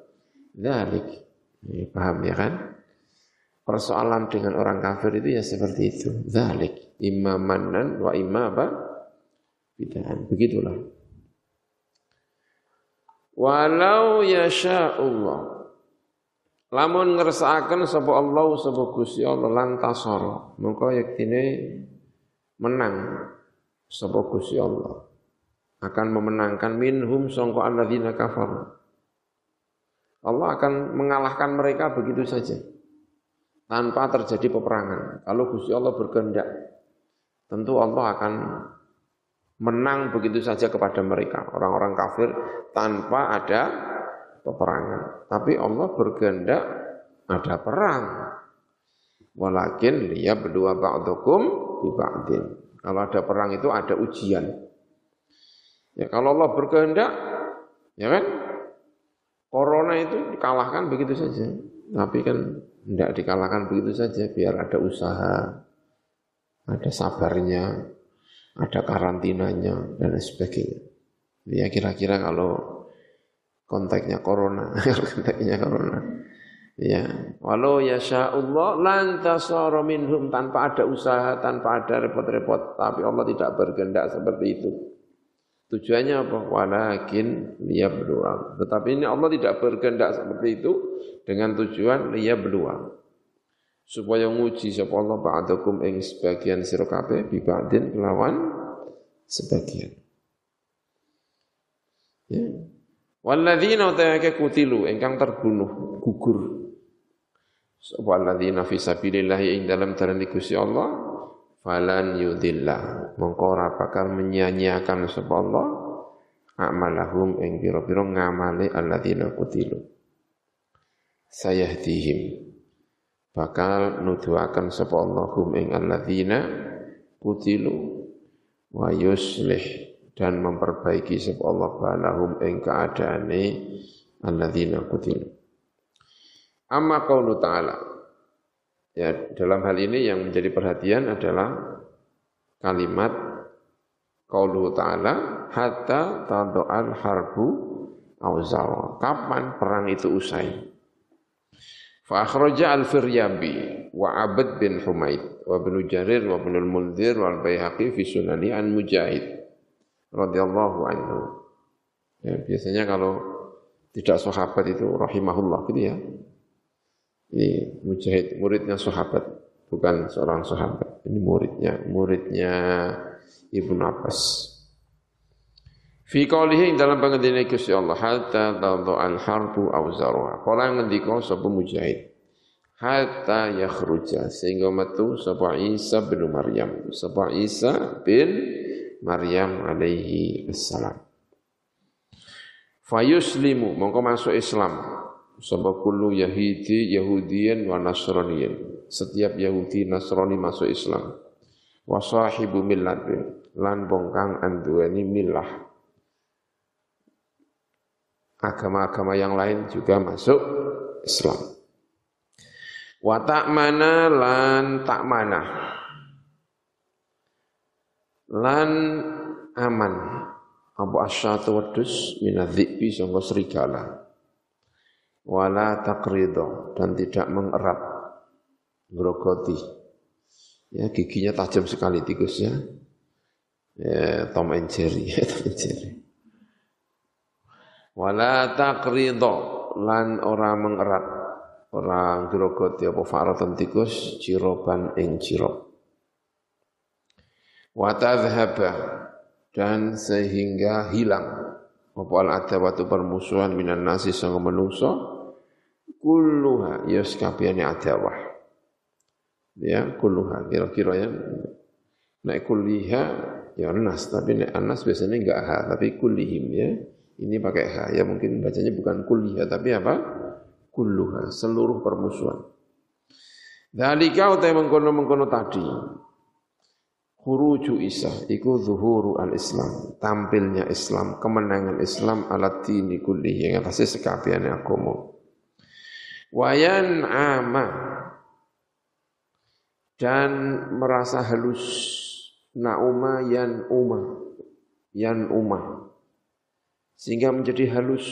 dzalik. Ya, paham ya kan? Persoalan dengan orang kafir itu ya seperti itu. Dzalik imma mannan wa imma apa? Bid'an. Begitulah. Walau yasha Allah. Lamun ngersakaken sapa Allah sapa Gusti Allah lan tasara. Mengko yektine menang sapa Gusti Allah. Akan memenangkan minhum sangka alladzina kafaru. Allah akan mengalahkan mereka begitu saja, tanpa terjadi peperangan. Kalau Gusti Allah berkehendak, tentu Allah akan menang begitu saja kepada mereka, orang-orang kafir, tanpa ada peperangan. Tapi Allah berkehendak ada perang. Walakin liyabluwa ba'dukum bi ba'din. Kalau ada perang itu ada ujian. Ya, kalau Allah berkehendak, ya kan? Corona itu dikalahkan begitu saja. Tapi kan tidak dikalahkan begitu saja, biar ada usaha, ada sabarnya, ada karantinanya, dan sebagainya. Ya kira-kira kalau kontaknya corona, kontaknya corona. Ya, walau yasha'ullah lantasara minhum, tanpa ada usaha, tanpa ada repot-repot, tapi Allah tidak berkehendak seperti itu. Tujuannya apa? Walakin liyabluwa. Tetapi ini Allah tidak berkehendak seperti itu dengan tujuan liyabluwa, supaya nguji sapa Allah ba'dakum ing sebagian sira kabeh bi ba'din kelawan sebagian. Ya. Walladzina ta'akutilu ingkang terbunuh gugur. Walladzina fi sabilillahi ing dalam dalan Gusti Allah falan yudillah. Mongko ora bakal menyia-nyiakan sapa Allah amalahum ing pira-pira ngamale alladzina kutilu. Sayahdihim bakal nuduhakan sapa Allahum ing alladzina kutilu wa yuslih, dan memperbaiki sapa Allah balahum ing keadaane alladzina kutilu. Amma qaulu ta'ala, ya dalam hal ini yang menjadi perhatian adalah kalimat qaulu ta'ala hatta tadu'al harbu awzawa, kapan perang itu usai. Fa akhraja al-Firyabi wa Abd bin Humaid wa Ibnu Jarir wa Ibnu al-Munzir wa al-Bayhaqi fi Sunani an Mujahid radhiyallahu anhu. Ya, biasanya kalau tidak sahabat itu rahimahullah gitu ya. Ini Mujahid muridnya sahabat, bukan seorang sahabat. Ini muridnya, muridnya Ibnu Abbas. Fi qaulihi dalam pengendalian Gusti Allah hatta tadhu al-harbu awzaruha. Kala ngendika sapa Mujahid hatta yakhruja, sehingga metu sapa Isa bin Maryam, sapa Isa bin Maryam alaihi assalam. Fa yuslimu, mongko masuk Islam sapa kullu yahudi yahudiyan wa nasraniyan. Setiap Yahudi Nasrani masuk Islam. Wa sahibu millatin, lan wong kang anduweni milah. Agama-agama yang lain juga masuk Islam. Wa ta'mana lan ta'mana, lan aman abu asyatu wadus minadzikbi sangka serigala. Wala taqrido, dan tidak mengerap, ngerogoti. Ya giginya tajam sekali tikusnya. Ya, Tom and Jerry, ya Tom and Jerry. Wala taqrido, lan ora mengerat, ora grogot apa faratan tikus jiroban ing jirop. Wa tadhhaba, dan sehingga hilang apa al-adawatu permusuhan minan nasi sanga manungsa kulluha yaskabiani adawah. Ya kulluha kira-kira ya naik kulliha ya nas, tapi naik anas biasanya enggak ha, tapi kullihim ya. Ini pakai ha, ya mungkin bacanya bukan kuliah, tapi apa? Kulluha, seluruh permusuhan. Dzalika utai mengkono-mengkono tadi. Khuruju Isa, iku zuhuru al-Islam, tampilnya Islam, kemenangan Islam ala dini kulli, yang atasnya sekabiannya agama. Wayan ama, dan merasa halus. Nauma yan umah, yan umah, sehingga menjadi halus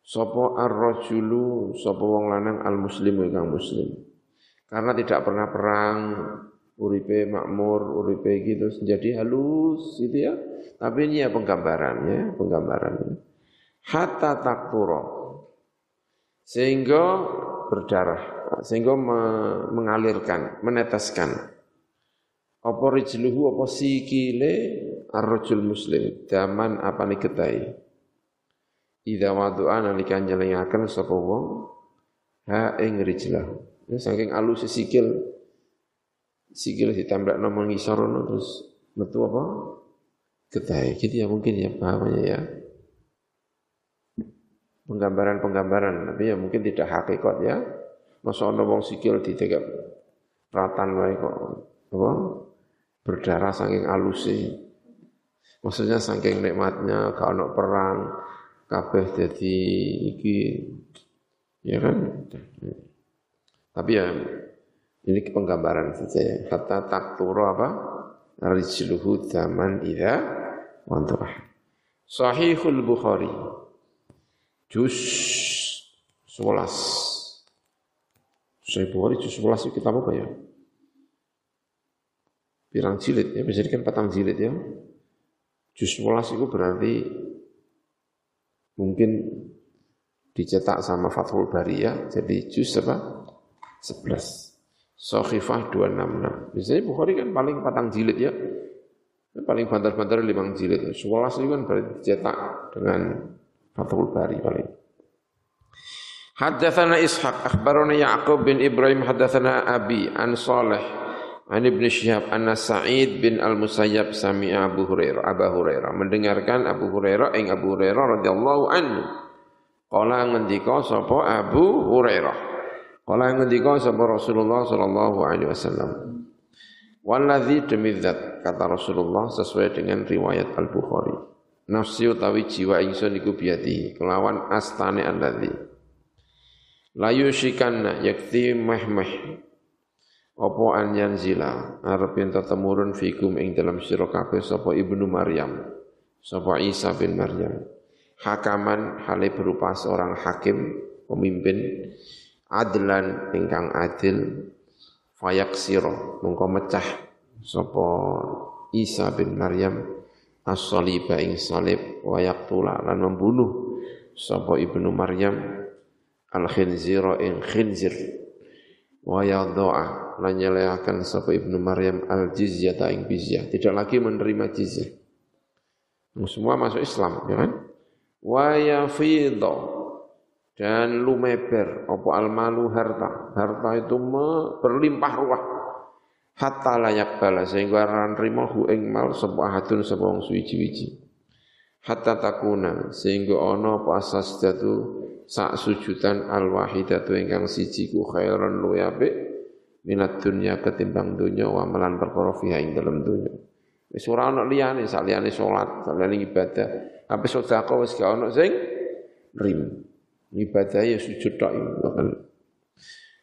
sapa ar-rajulu, sapa wong lanang al-muslimu kang muslim, karena tidak pernah perang, uripe makmur, uripe gitu menjadi halus gitu ya. Tapi ini ya penggambarannya, penggambarannya hatta taqtura, sehingga berdarah, sehingga mengalirkan, meneteskan apa rijluhu, apa sikile ar-rajul muslim, daman apa niketai idza wadu'a nalika njelengaken sapa wong ha ing rijlah. Saking alus sikil sikil ditamblakno mengisorono terus metu apa? Ketai. Gitu ya mungkin ya pahamnya ya. Penggambaran-penggambaran tapi ya mungkin tidak hakikat ya. Masa ana wong sikil ditegak ratan wae kok apa? Berdarah saking aluse. Maksudnya saking nikmatnya gak ono perang. Kabeh jadi iki, ya kan? Tapi ya ini penggambaran saja ya. Hatta takturo apa? Rijluhu zaman idha wantarah. Sahihul Bukhari juz sebelas. Sahih Bukhari juz sebelas itu kitab apa ya? Pirang jilid ya, bisa dikatakan patang jilid ya. Juz sebelas itu berarti mungkin dicetak sama Fathul Bari ya, jadi juz apa? sebelas. Sohifah dua enam enam. Biasanya Bukhari kan paling patang jilid ya, paling bantar-bantar limang jilid. Sebelas itu kan berarti dicetak dengan Fathul Bari paling. Haddatsana Ishaq, akhbarana Ya'qub bin Ibrahim, haddatsana Abi an Salih, an Ibn Syihab, anna Sa'id bin Al-Musayyab sami'a Abu Hurairah, Abu Hurairah mendengarkan Abu Hurairah ing Abu Hurairah radhiyallahu anhu. Qala ngendika sapa Abu Hurairah. Qala ngendika sapa Rasulullah sallallahu alaihi wasallam. Wallazi demidzat kata Rasulullah sesuai dengan riwayat Al-Bukhari. Nafsi utawi jiwa ingsun iku biati kelawan astane allazi. La yushikanna yakti mahmah. Opo anyan zila arepin tetemurun fikum ing dalam sira kabeh sapa Ibnu Maryam sapa Isa bin Maryam hakaman hale berupa seorang hakim pemimpin adlan ingkang adil fayaksira mongko mecah sapa Isa bin Maryam as-saliba ing salib wa yaqtula lan membunuh sapa Ibnu Maryam al-khinzira ing khinzir wa yad'a lan nyeleakan sapa Ibnu Maryam al-jizyata ing jizyah, tidak lagi menerima jizyah. Semua masuk Islam, ya kan? Wa yafidha dan lumeber apa almalu harta. Harta itu berlimpah ruah. Hatta la yaqbala sehingga ora nrimo hu ing mal sapa hadun sapa wong suwi-wiji. Hatta takuna sehingga ana apa asas jatu sak sujudan al-wahidatu ingkang siji ku khairan luwe apik. Minat dunia ketimbang dunia wa melan perkara fiha ing dalam dunia. Wis ora ana liyane, sak liyane salat, sak liyane ibadah. Apa sedekah wis gak ana sing rim. Ibadah ya sujud tok iki.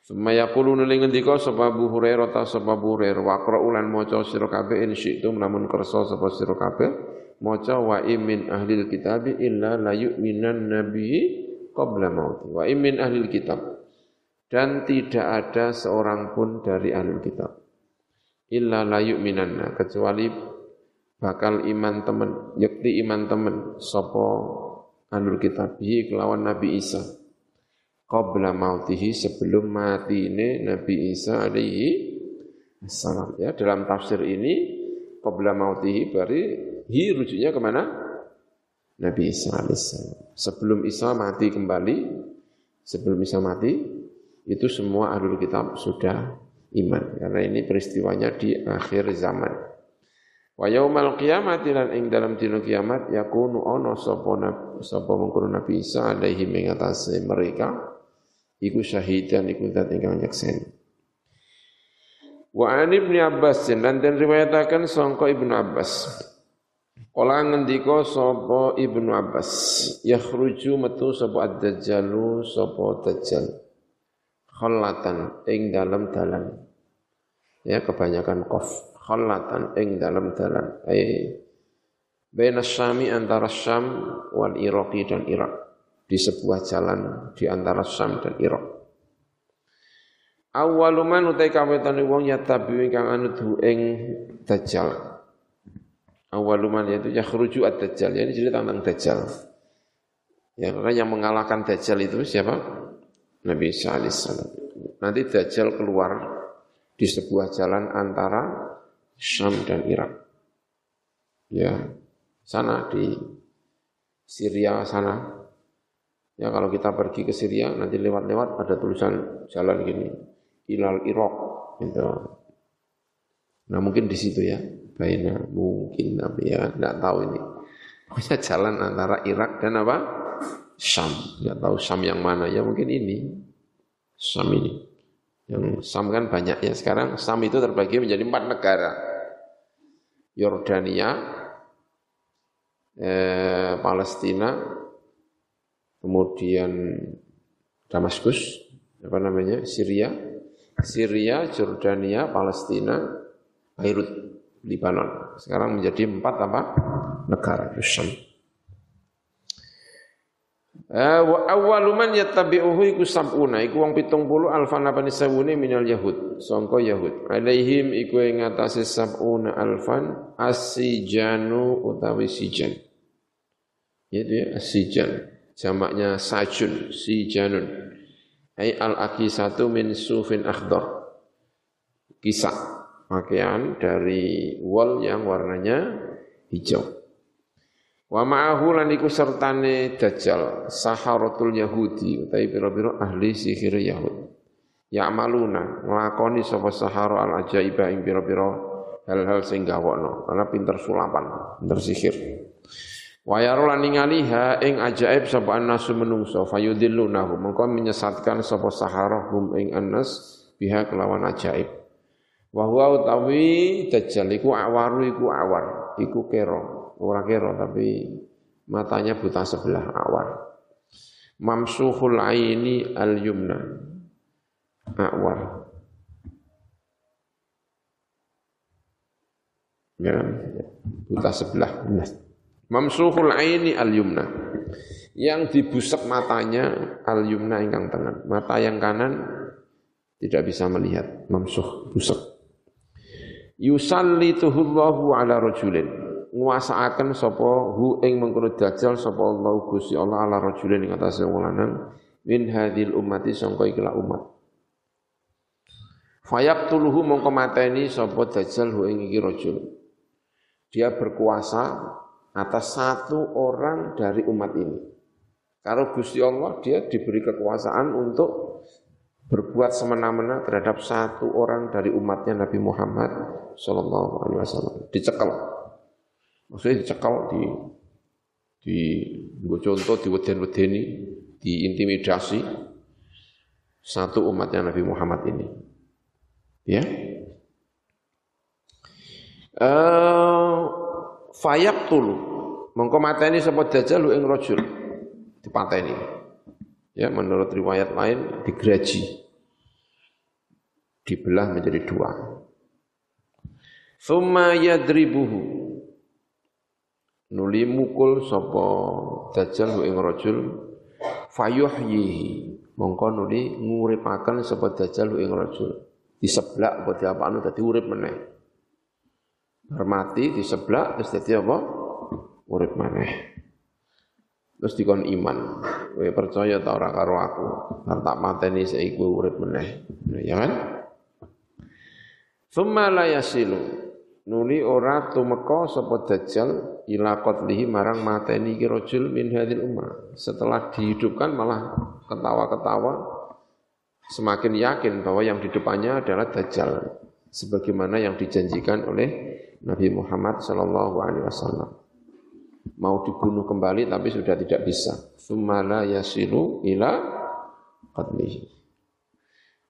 Semaya kulun ning ngendika sapa Abu Hurairah ta sapa Abu Hurairah waqra ulan maca sira kabeh insyaitum lamun kersa sapa sira kabeh maca wa imin ahlil kitab illa la yu'minan nabi qabla mauti wa imin ahlil kitab. Dan tidak ada seorang pun dari ahlul kitab illa la yu'minanna kecuali bakal iman temen yakti iman temen sapa ahlul kitab bi kelawan Nabi Isa qabla mautihi sebelum matine Nabi Isa alaihi assalam ya dalam tafsir ini qabla mautihi bari hi rujuknya ke mana Nabi Isa alaihi assalam sebelum Isa mati kembali sebelum Isa mati itu semua ahlul kitab sudah iman karena ini peristiwanya di akhir zaman. Wa yaumal qiyamati lan ing dalam dina kiamat yakunu ana sapa sapa mengkono Nabi Isa alaihi mengatasi mereka iku syahidan iku zat ingkang nyakseni. Wa an Ibnu Abbas lan den riwayataken sangka Ibnu Abbas. Kala ngendika sapa Ibnu Abbas yakhruju metu sapa ad-dajjalu sapa dajjal khallatan ing dalam dalan ya kebanyakan qaf khallatan ing dalam dalan ai baina Syami antara Syam wal Iraqi dan Irak di sebuah jalan di antara Syam dan Irak awwaluman utai kawetan wong yatabi ingkang anut ing dajjal awwaluman yaitu yakhruju ad-dajjal ya ini cerita tentang dajjal ya karena yang mengalahkan dajjal itu siapa Nabi Isa alaihissalam. Nanti Dajjal keluar di sebuah jalan antara Syam dan Irak. Ya, sana di Syria sana. Ya kalau kita pergi ke Syria nanti lewat-lewat ada tulisan jalan gini, Ilal Iraq gitu. Nah mungkin di situ ya, Baina mungkin tapi ya enggak tahu ini. Pokoknya jalan antara Irak dan apa? Syam. Enggak tahu Syam yang mana ya, mungkin ini. Syam ini. Yang Syam kan banyak ya sekarang. Syam itu terbagi menjadi empat negara. Yordania, eh, Palestina, kemudian Damaskus, apa namanya, Syria, Syria, Jordania, Palestina, Beirut, Lebanon. Sekarang menjadi empat apa? Negara Islam. Wa awwalu man yattabi'uhu iku sab'una, iku wong pitung puluh alfan abani sawune minal Yahud, sangka Yahud. Alaihim iku ing atase sab'una alfan asijanu utawi sijan. Yaitu asijan. Jamaknya sajun, sijanun. Ay al-akisatu min sufin akhdar. Kisak, pakaian dari wol yang warnanya hijau. Wa ma'ahu lan iku sertane dajjal, saharatul yahudi, utai biro-biro ahli sihir Yahud. Ya'maluna, nglakoni sapa sahara al-ajaiba ing biro-biro hal-hal sing gawokno, ana pinter sulapan, pinter sihir. Wa yarulan ingaliha ing ajaib sapa annasu menungso fayudillunahu mengko menyesatkan sapa sahara hum ing annas biha kelawan ajaib wa huwa utawi dajjal iku awaru iku awar iku kero ora kero tapi matanya buta sebelah awar mamsuhul aini al-yumna awar ya buta sebelah benar. Mamsuhul aini al-yumna yang dibusek matanya al-yumna ingkang tengah, mata yang kanan tidak bisa melihat, mamsuh busek. Yusallituhullahu ala rajulin nguasaaken sapa hu ing mengkono dajjal sapa Allah Gusti Allah ala rajulin ing atase wong lanang min hadhil ummati sangka ikhla umat. Fayaqtuluhu mongko mateni sapa dajjal hu ing iki rajul. Dia berkuasa atas satu orang dari umat ini. Kalau Gusti Allah dia diberi kekuasaan untuk berbuat semena-mena terhadap satu orang dari umatnya Nabi Muhammad Sallallahu Alaihi Wasallam. Dicekal, maksudnya dicekal di di gue contoh di weden-wedeni, diintimidasi satu umatnya Nabi Muhammad ini, ya. Uh, Fayab tulu, mengko mateni sapa dajjal ing rajul dipateni. Ya, menurut riwayat lain digeraji, dibelah menjadi dua. Tsumma yadribuhu, nuli mukul sapa dajjal ing rajul fayuhyihi, mengko nuli nguripaken sapa dajjal ing rajul diseblak apa diapakno dadi urip meneh. Hormati di sebelah terus dadi apa? Urip maneh. Terus dikon iman. Kowe percaya ta ora karo aku? Tak mateni saiki kowe urip maneh. Ya kan? Tsumma la yasilu. Nuli ora tumeka sapa dajjal ila qatlihi marang mateni iki rajul min hadhil ummah. Setelah dihidupkan malah ketawa-ketawa semakin yakin bahwa yang di depannya adalah dajjal. Sebagaimana yang dijanjikan oleh Nabi Muhammad Sallallahu Alaihi Wasallam. Mau dibunuh kembali tapi sudah tidak bisa. Tsumma la yasilu ila qatlihi.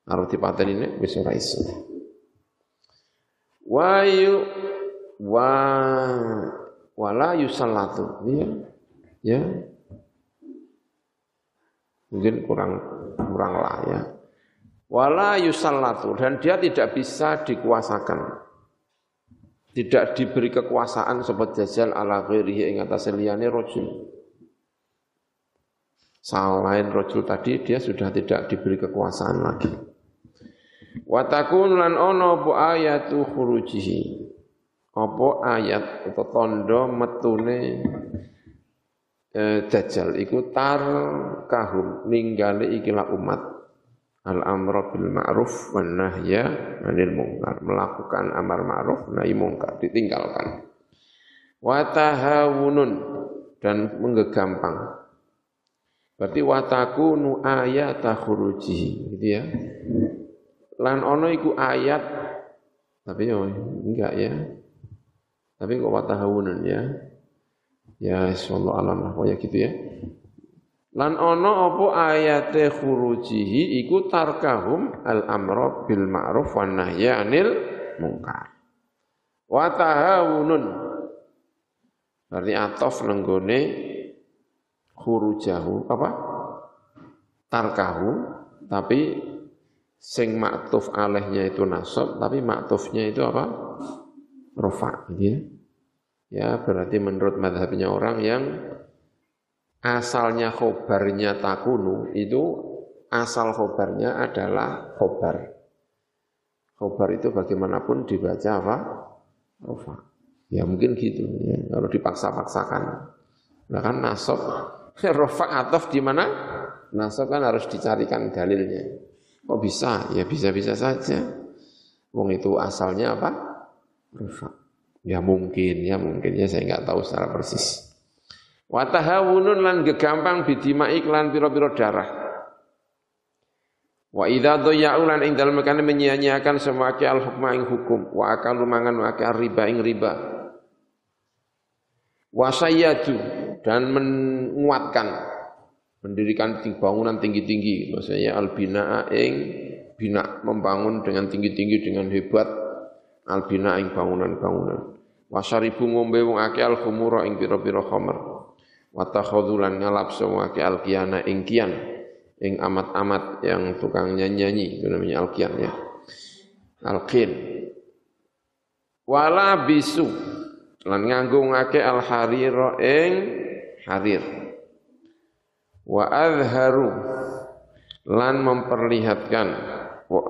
Harus dipateni nek wis ora iso. Wa yu wa wala yusallatu. Ya. Ya. Mungkin kurang kurang lah ya. Wala yusallatu dan dia tidak bisa dikuasakan. Tidak diberi kekuasaan sobat dajjal ala ghairihi ing atase liyane rajul. Selain rajul tadi dia sudah tidak diberi kekuasaan lagi. Wa takun lan ana apa ayatu khurujihi. Apa ayat atau tanda metune eh, dajjal iku tar kahum ninggali ikilah umat. Al-amru bil ma'ruf wan nahya 'anil munkar, melakukan amar ma'ruf nahi munkar, ditinggalkan. Wa tahawunun dan menggegampang. Berarti watakunu ayata khuruji, gitu ya. Lan ono iku ayat, tapi yo enggak ya. Tapi kok watahawunan ya. Ya sallallahu alam lah, pokoknya gitu ya. Lan ono apa ayate khurujihi iku tarkahum al-amra bil ma'ruf wan nahyi anil munkar. Watahawunun berarti atof lenggone khurujahu apa? Tarkahu, tapi sing maktuf alehnya itu nasab, tapi maktufnya itu apa? Rofa, gitu ya. Ya, berarti menurut madhabnya orang yang asalnya khobarnya takunu, itu asal khobarnya adalah khobar. Khobar itu bagaimanapun dibaca apa? Rofa. Ya mungkin gitu, ya, kalau dipaksa-paksakan. Nah kan nasab, rofa atof di mana? Nasab kan harus dicarikan dalilnya. Kok bisa? Ya bisa-bisa saja. Wong itu asalnya apa? Rofa. Ya mungkin, ya mungkinnya saya enggak tahu secara persis. Watahawunun lan gegampang bidima iklan piro-piro darah. Wa idza dhaya'ulan ing dalem kan menyia-nyiakan semua al hukma ing hukum, wa akal mangan wa akal riba ing riba. Wa sayyadu dan menguatkan, mendirikan bangunan tinggi-tinggi, maksudnya al-bina'a ing bina, membangun dengan tinggi-tinggi dengan hebat, al-bina'a ing bangunan-bangunan. Wa syaribu ngombe wong akeh al-khumura ing pira-pira khamar. Watakhodulan ngalap semua ke al-kiana ing kian, ing amat-amat yang tukang nyanyi-nyanyi, itu namanya al-kian ya, al-kin. Wala bisu, lan nganggung ake al-hariro ing harir. Wa adharu, lan memperlihatkan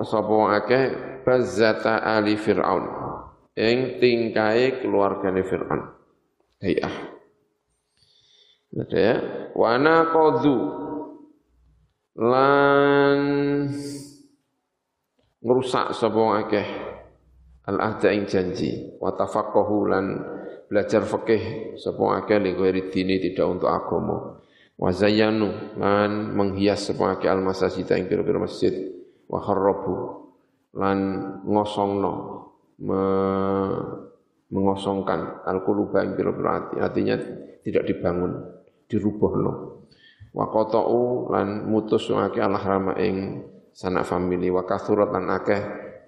sopong ake bazzata ali fir'aun, ing tingkai keluargane fir'aun. Hai'ah. Ada ya, wana qadhu lan ngerusak sapa akeh al-ahda ing janji, wa tafaqahu lan belajar fikih sapa akeh ning ghairi dini tidak untuk agama, wa zayyanu lan menghias sapa akeh al-masajid ing pira-pira masjid, wa kharrabu lan ngosongno mengosongkan al-quluba ing pira-pira hati, artinya tidak dibangun, dirubuhno. Wa qata'u lan mutus akeh al-harama ing sanak famili, wa kathurat lan akeh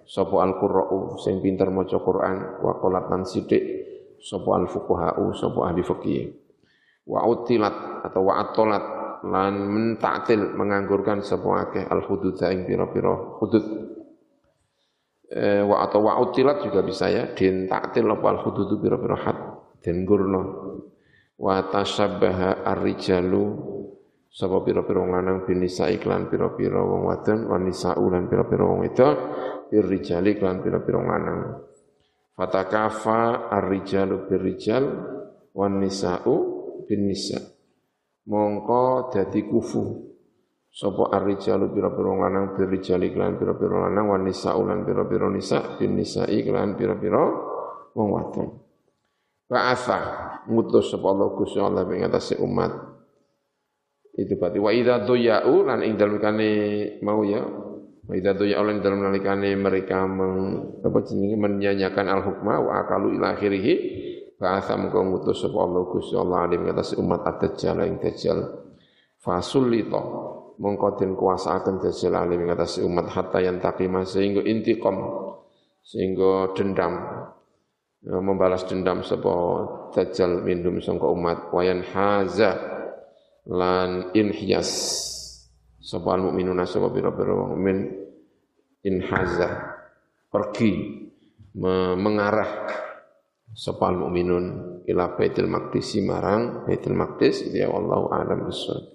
sapa al-qurra'u sing pinter maca Quran, wa qolat lan sithik sapa al-fuqaha'u sapa ahli fikih, wa utilat atau wa atolat lan mentaktil menganggurkan sapa akeh al-hududza ing pira-pira hudud, eh, wa atau wa utilat juga bisa ya, den taktil apa al-hududu pira-pira had den gurno. Wa tashabbaha ar-rijalu sapa pira-pira wong lanang binisa iklan pira-pira wong wadon, wanisa ulan pira-pira wong wedok, irrijali iklan pira-pira wong lanang. Fatakafa ar-rijalu birrijal wanisa'u binisa. Mongko dadi kufu sapa ar-rijalu pira-pira wong lanang birrijali iklan pira-pira lanang, wanisa ulan pira-pira nisa binisa iklan pira-pira wong wadon. Ba'atha ngutus sapa Allah Gusti Allah ing atase umat. Itu berarti wa idza dhaya'u lan ing dalem kane mau ya. Wa idza dhaya'u lan dalem nalikane mereka meng, apa jenenge menyanyiakan al-hukma wa akalu ila akhirih. Ba'atha mengko ngutus sapa Allah Gusti Allah ing atase umat ad-dajjal ing dajjal. Fasulita mengko den kuasaaken dajjal ing atase umat hatta yang taqima sehingga intiqam sehingga dendam. Membalas dendam sapa dajjal mindum sangka umat, wayan haza lan inhias sapa al-mukminuna sapa bira-bira wong mukmin inhaza pergi mengarah sapa al-mukminun ila Baitul Maqdis marang Baitul Maqdis ya wallahu a'lam bissawab.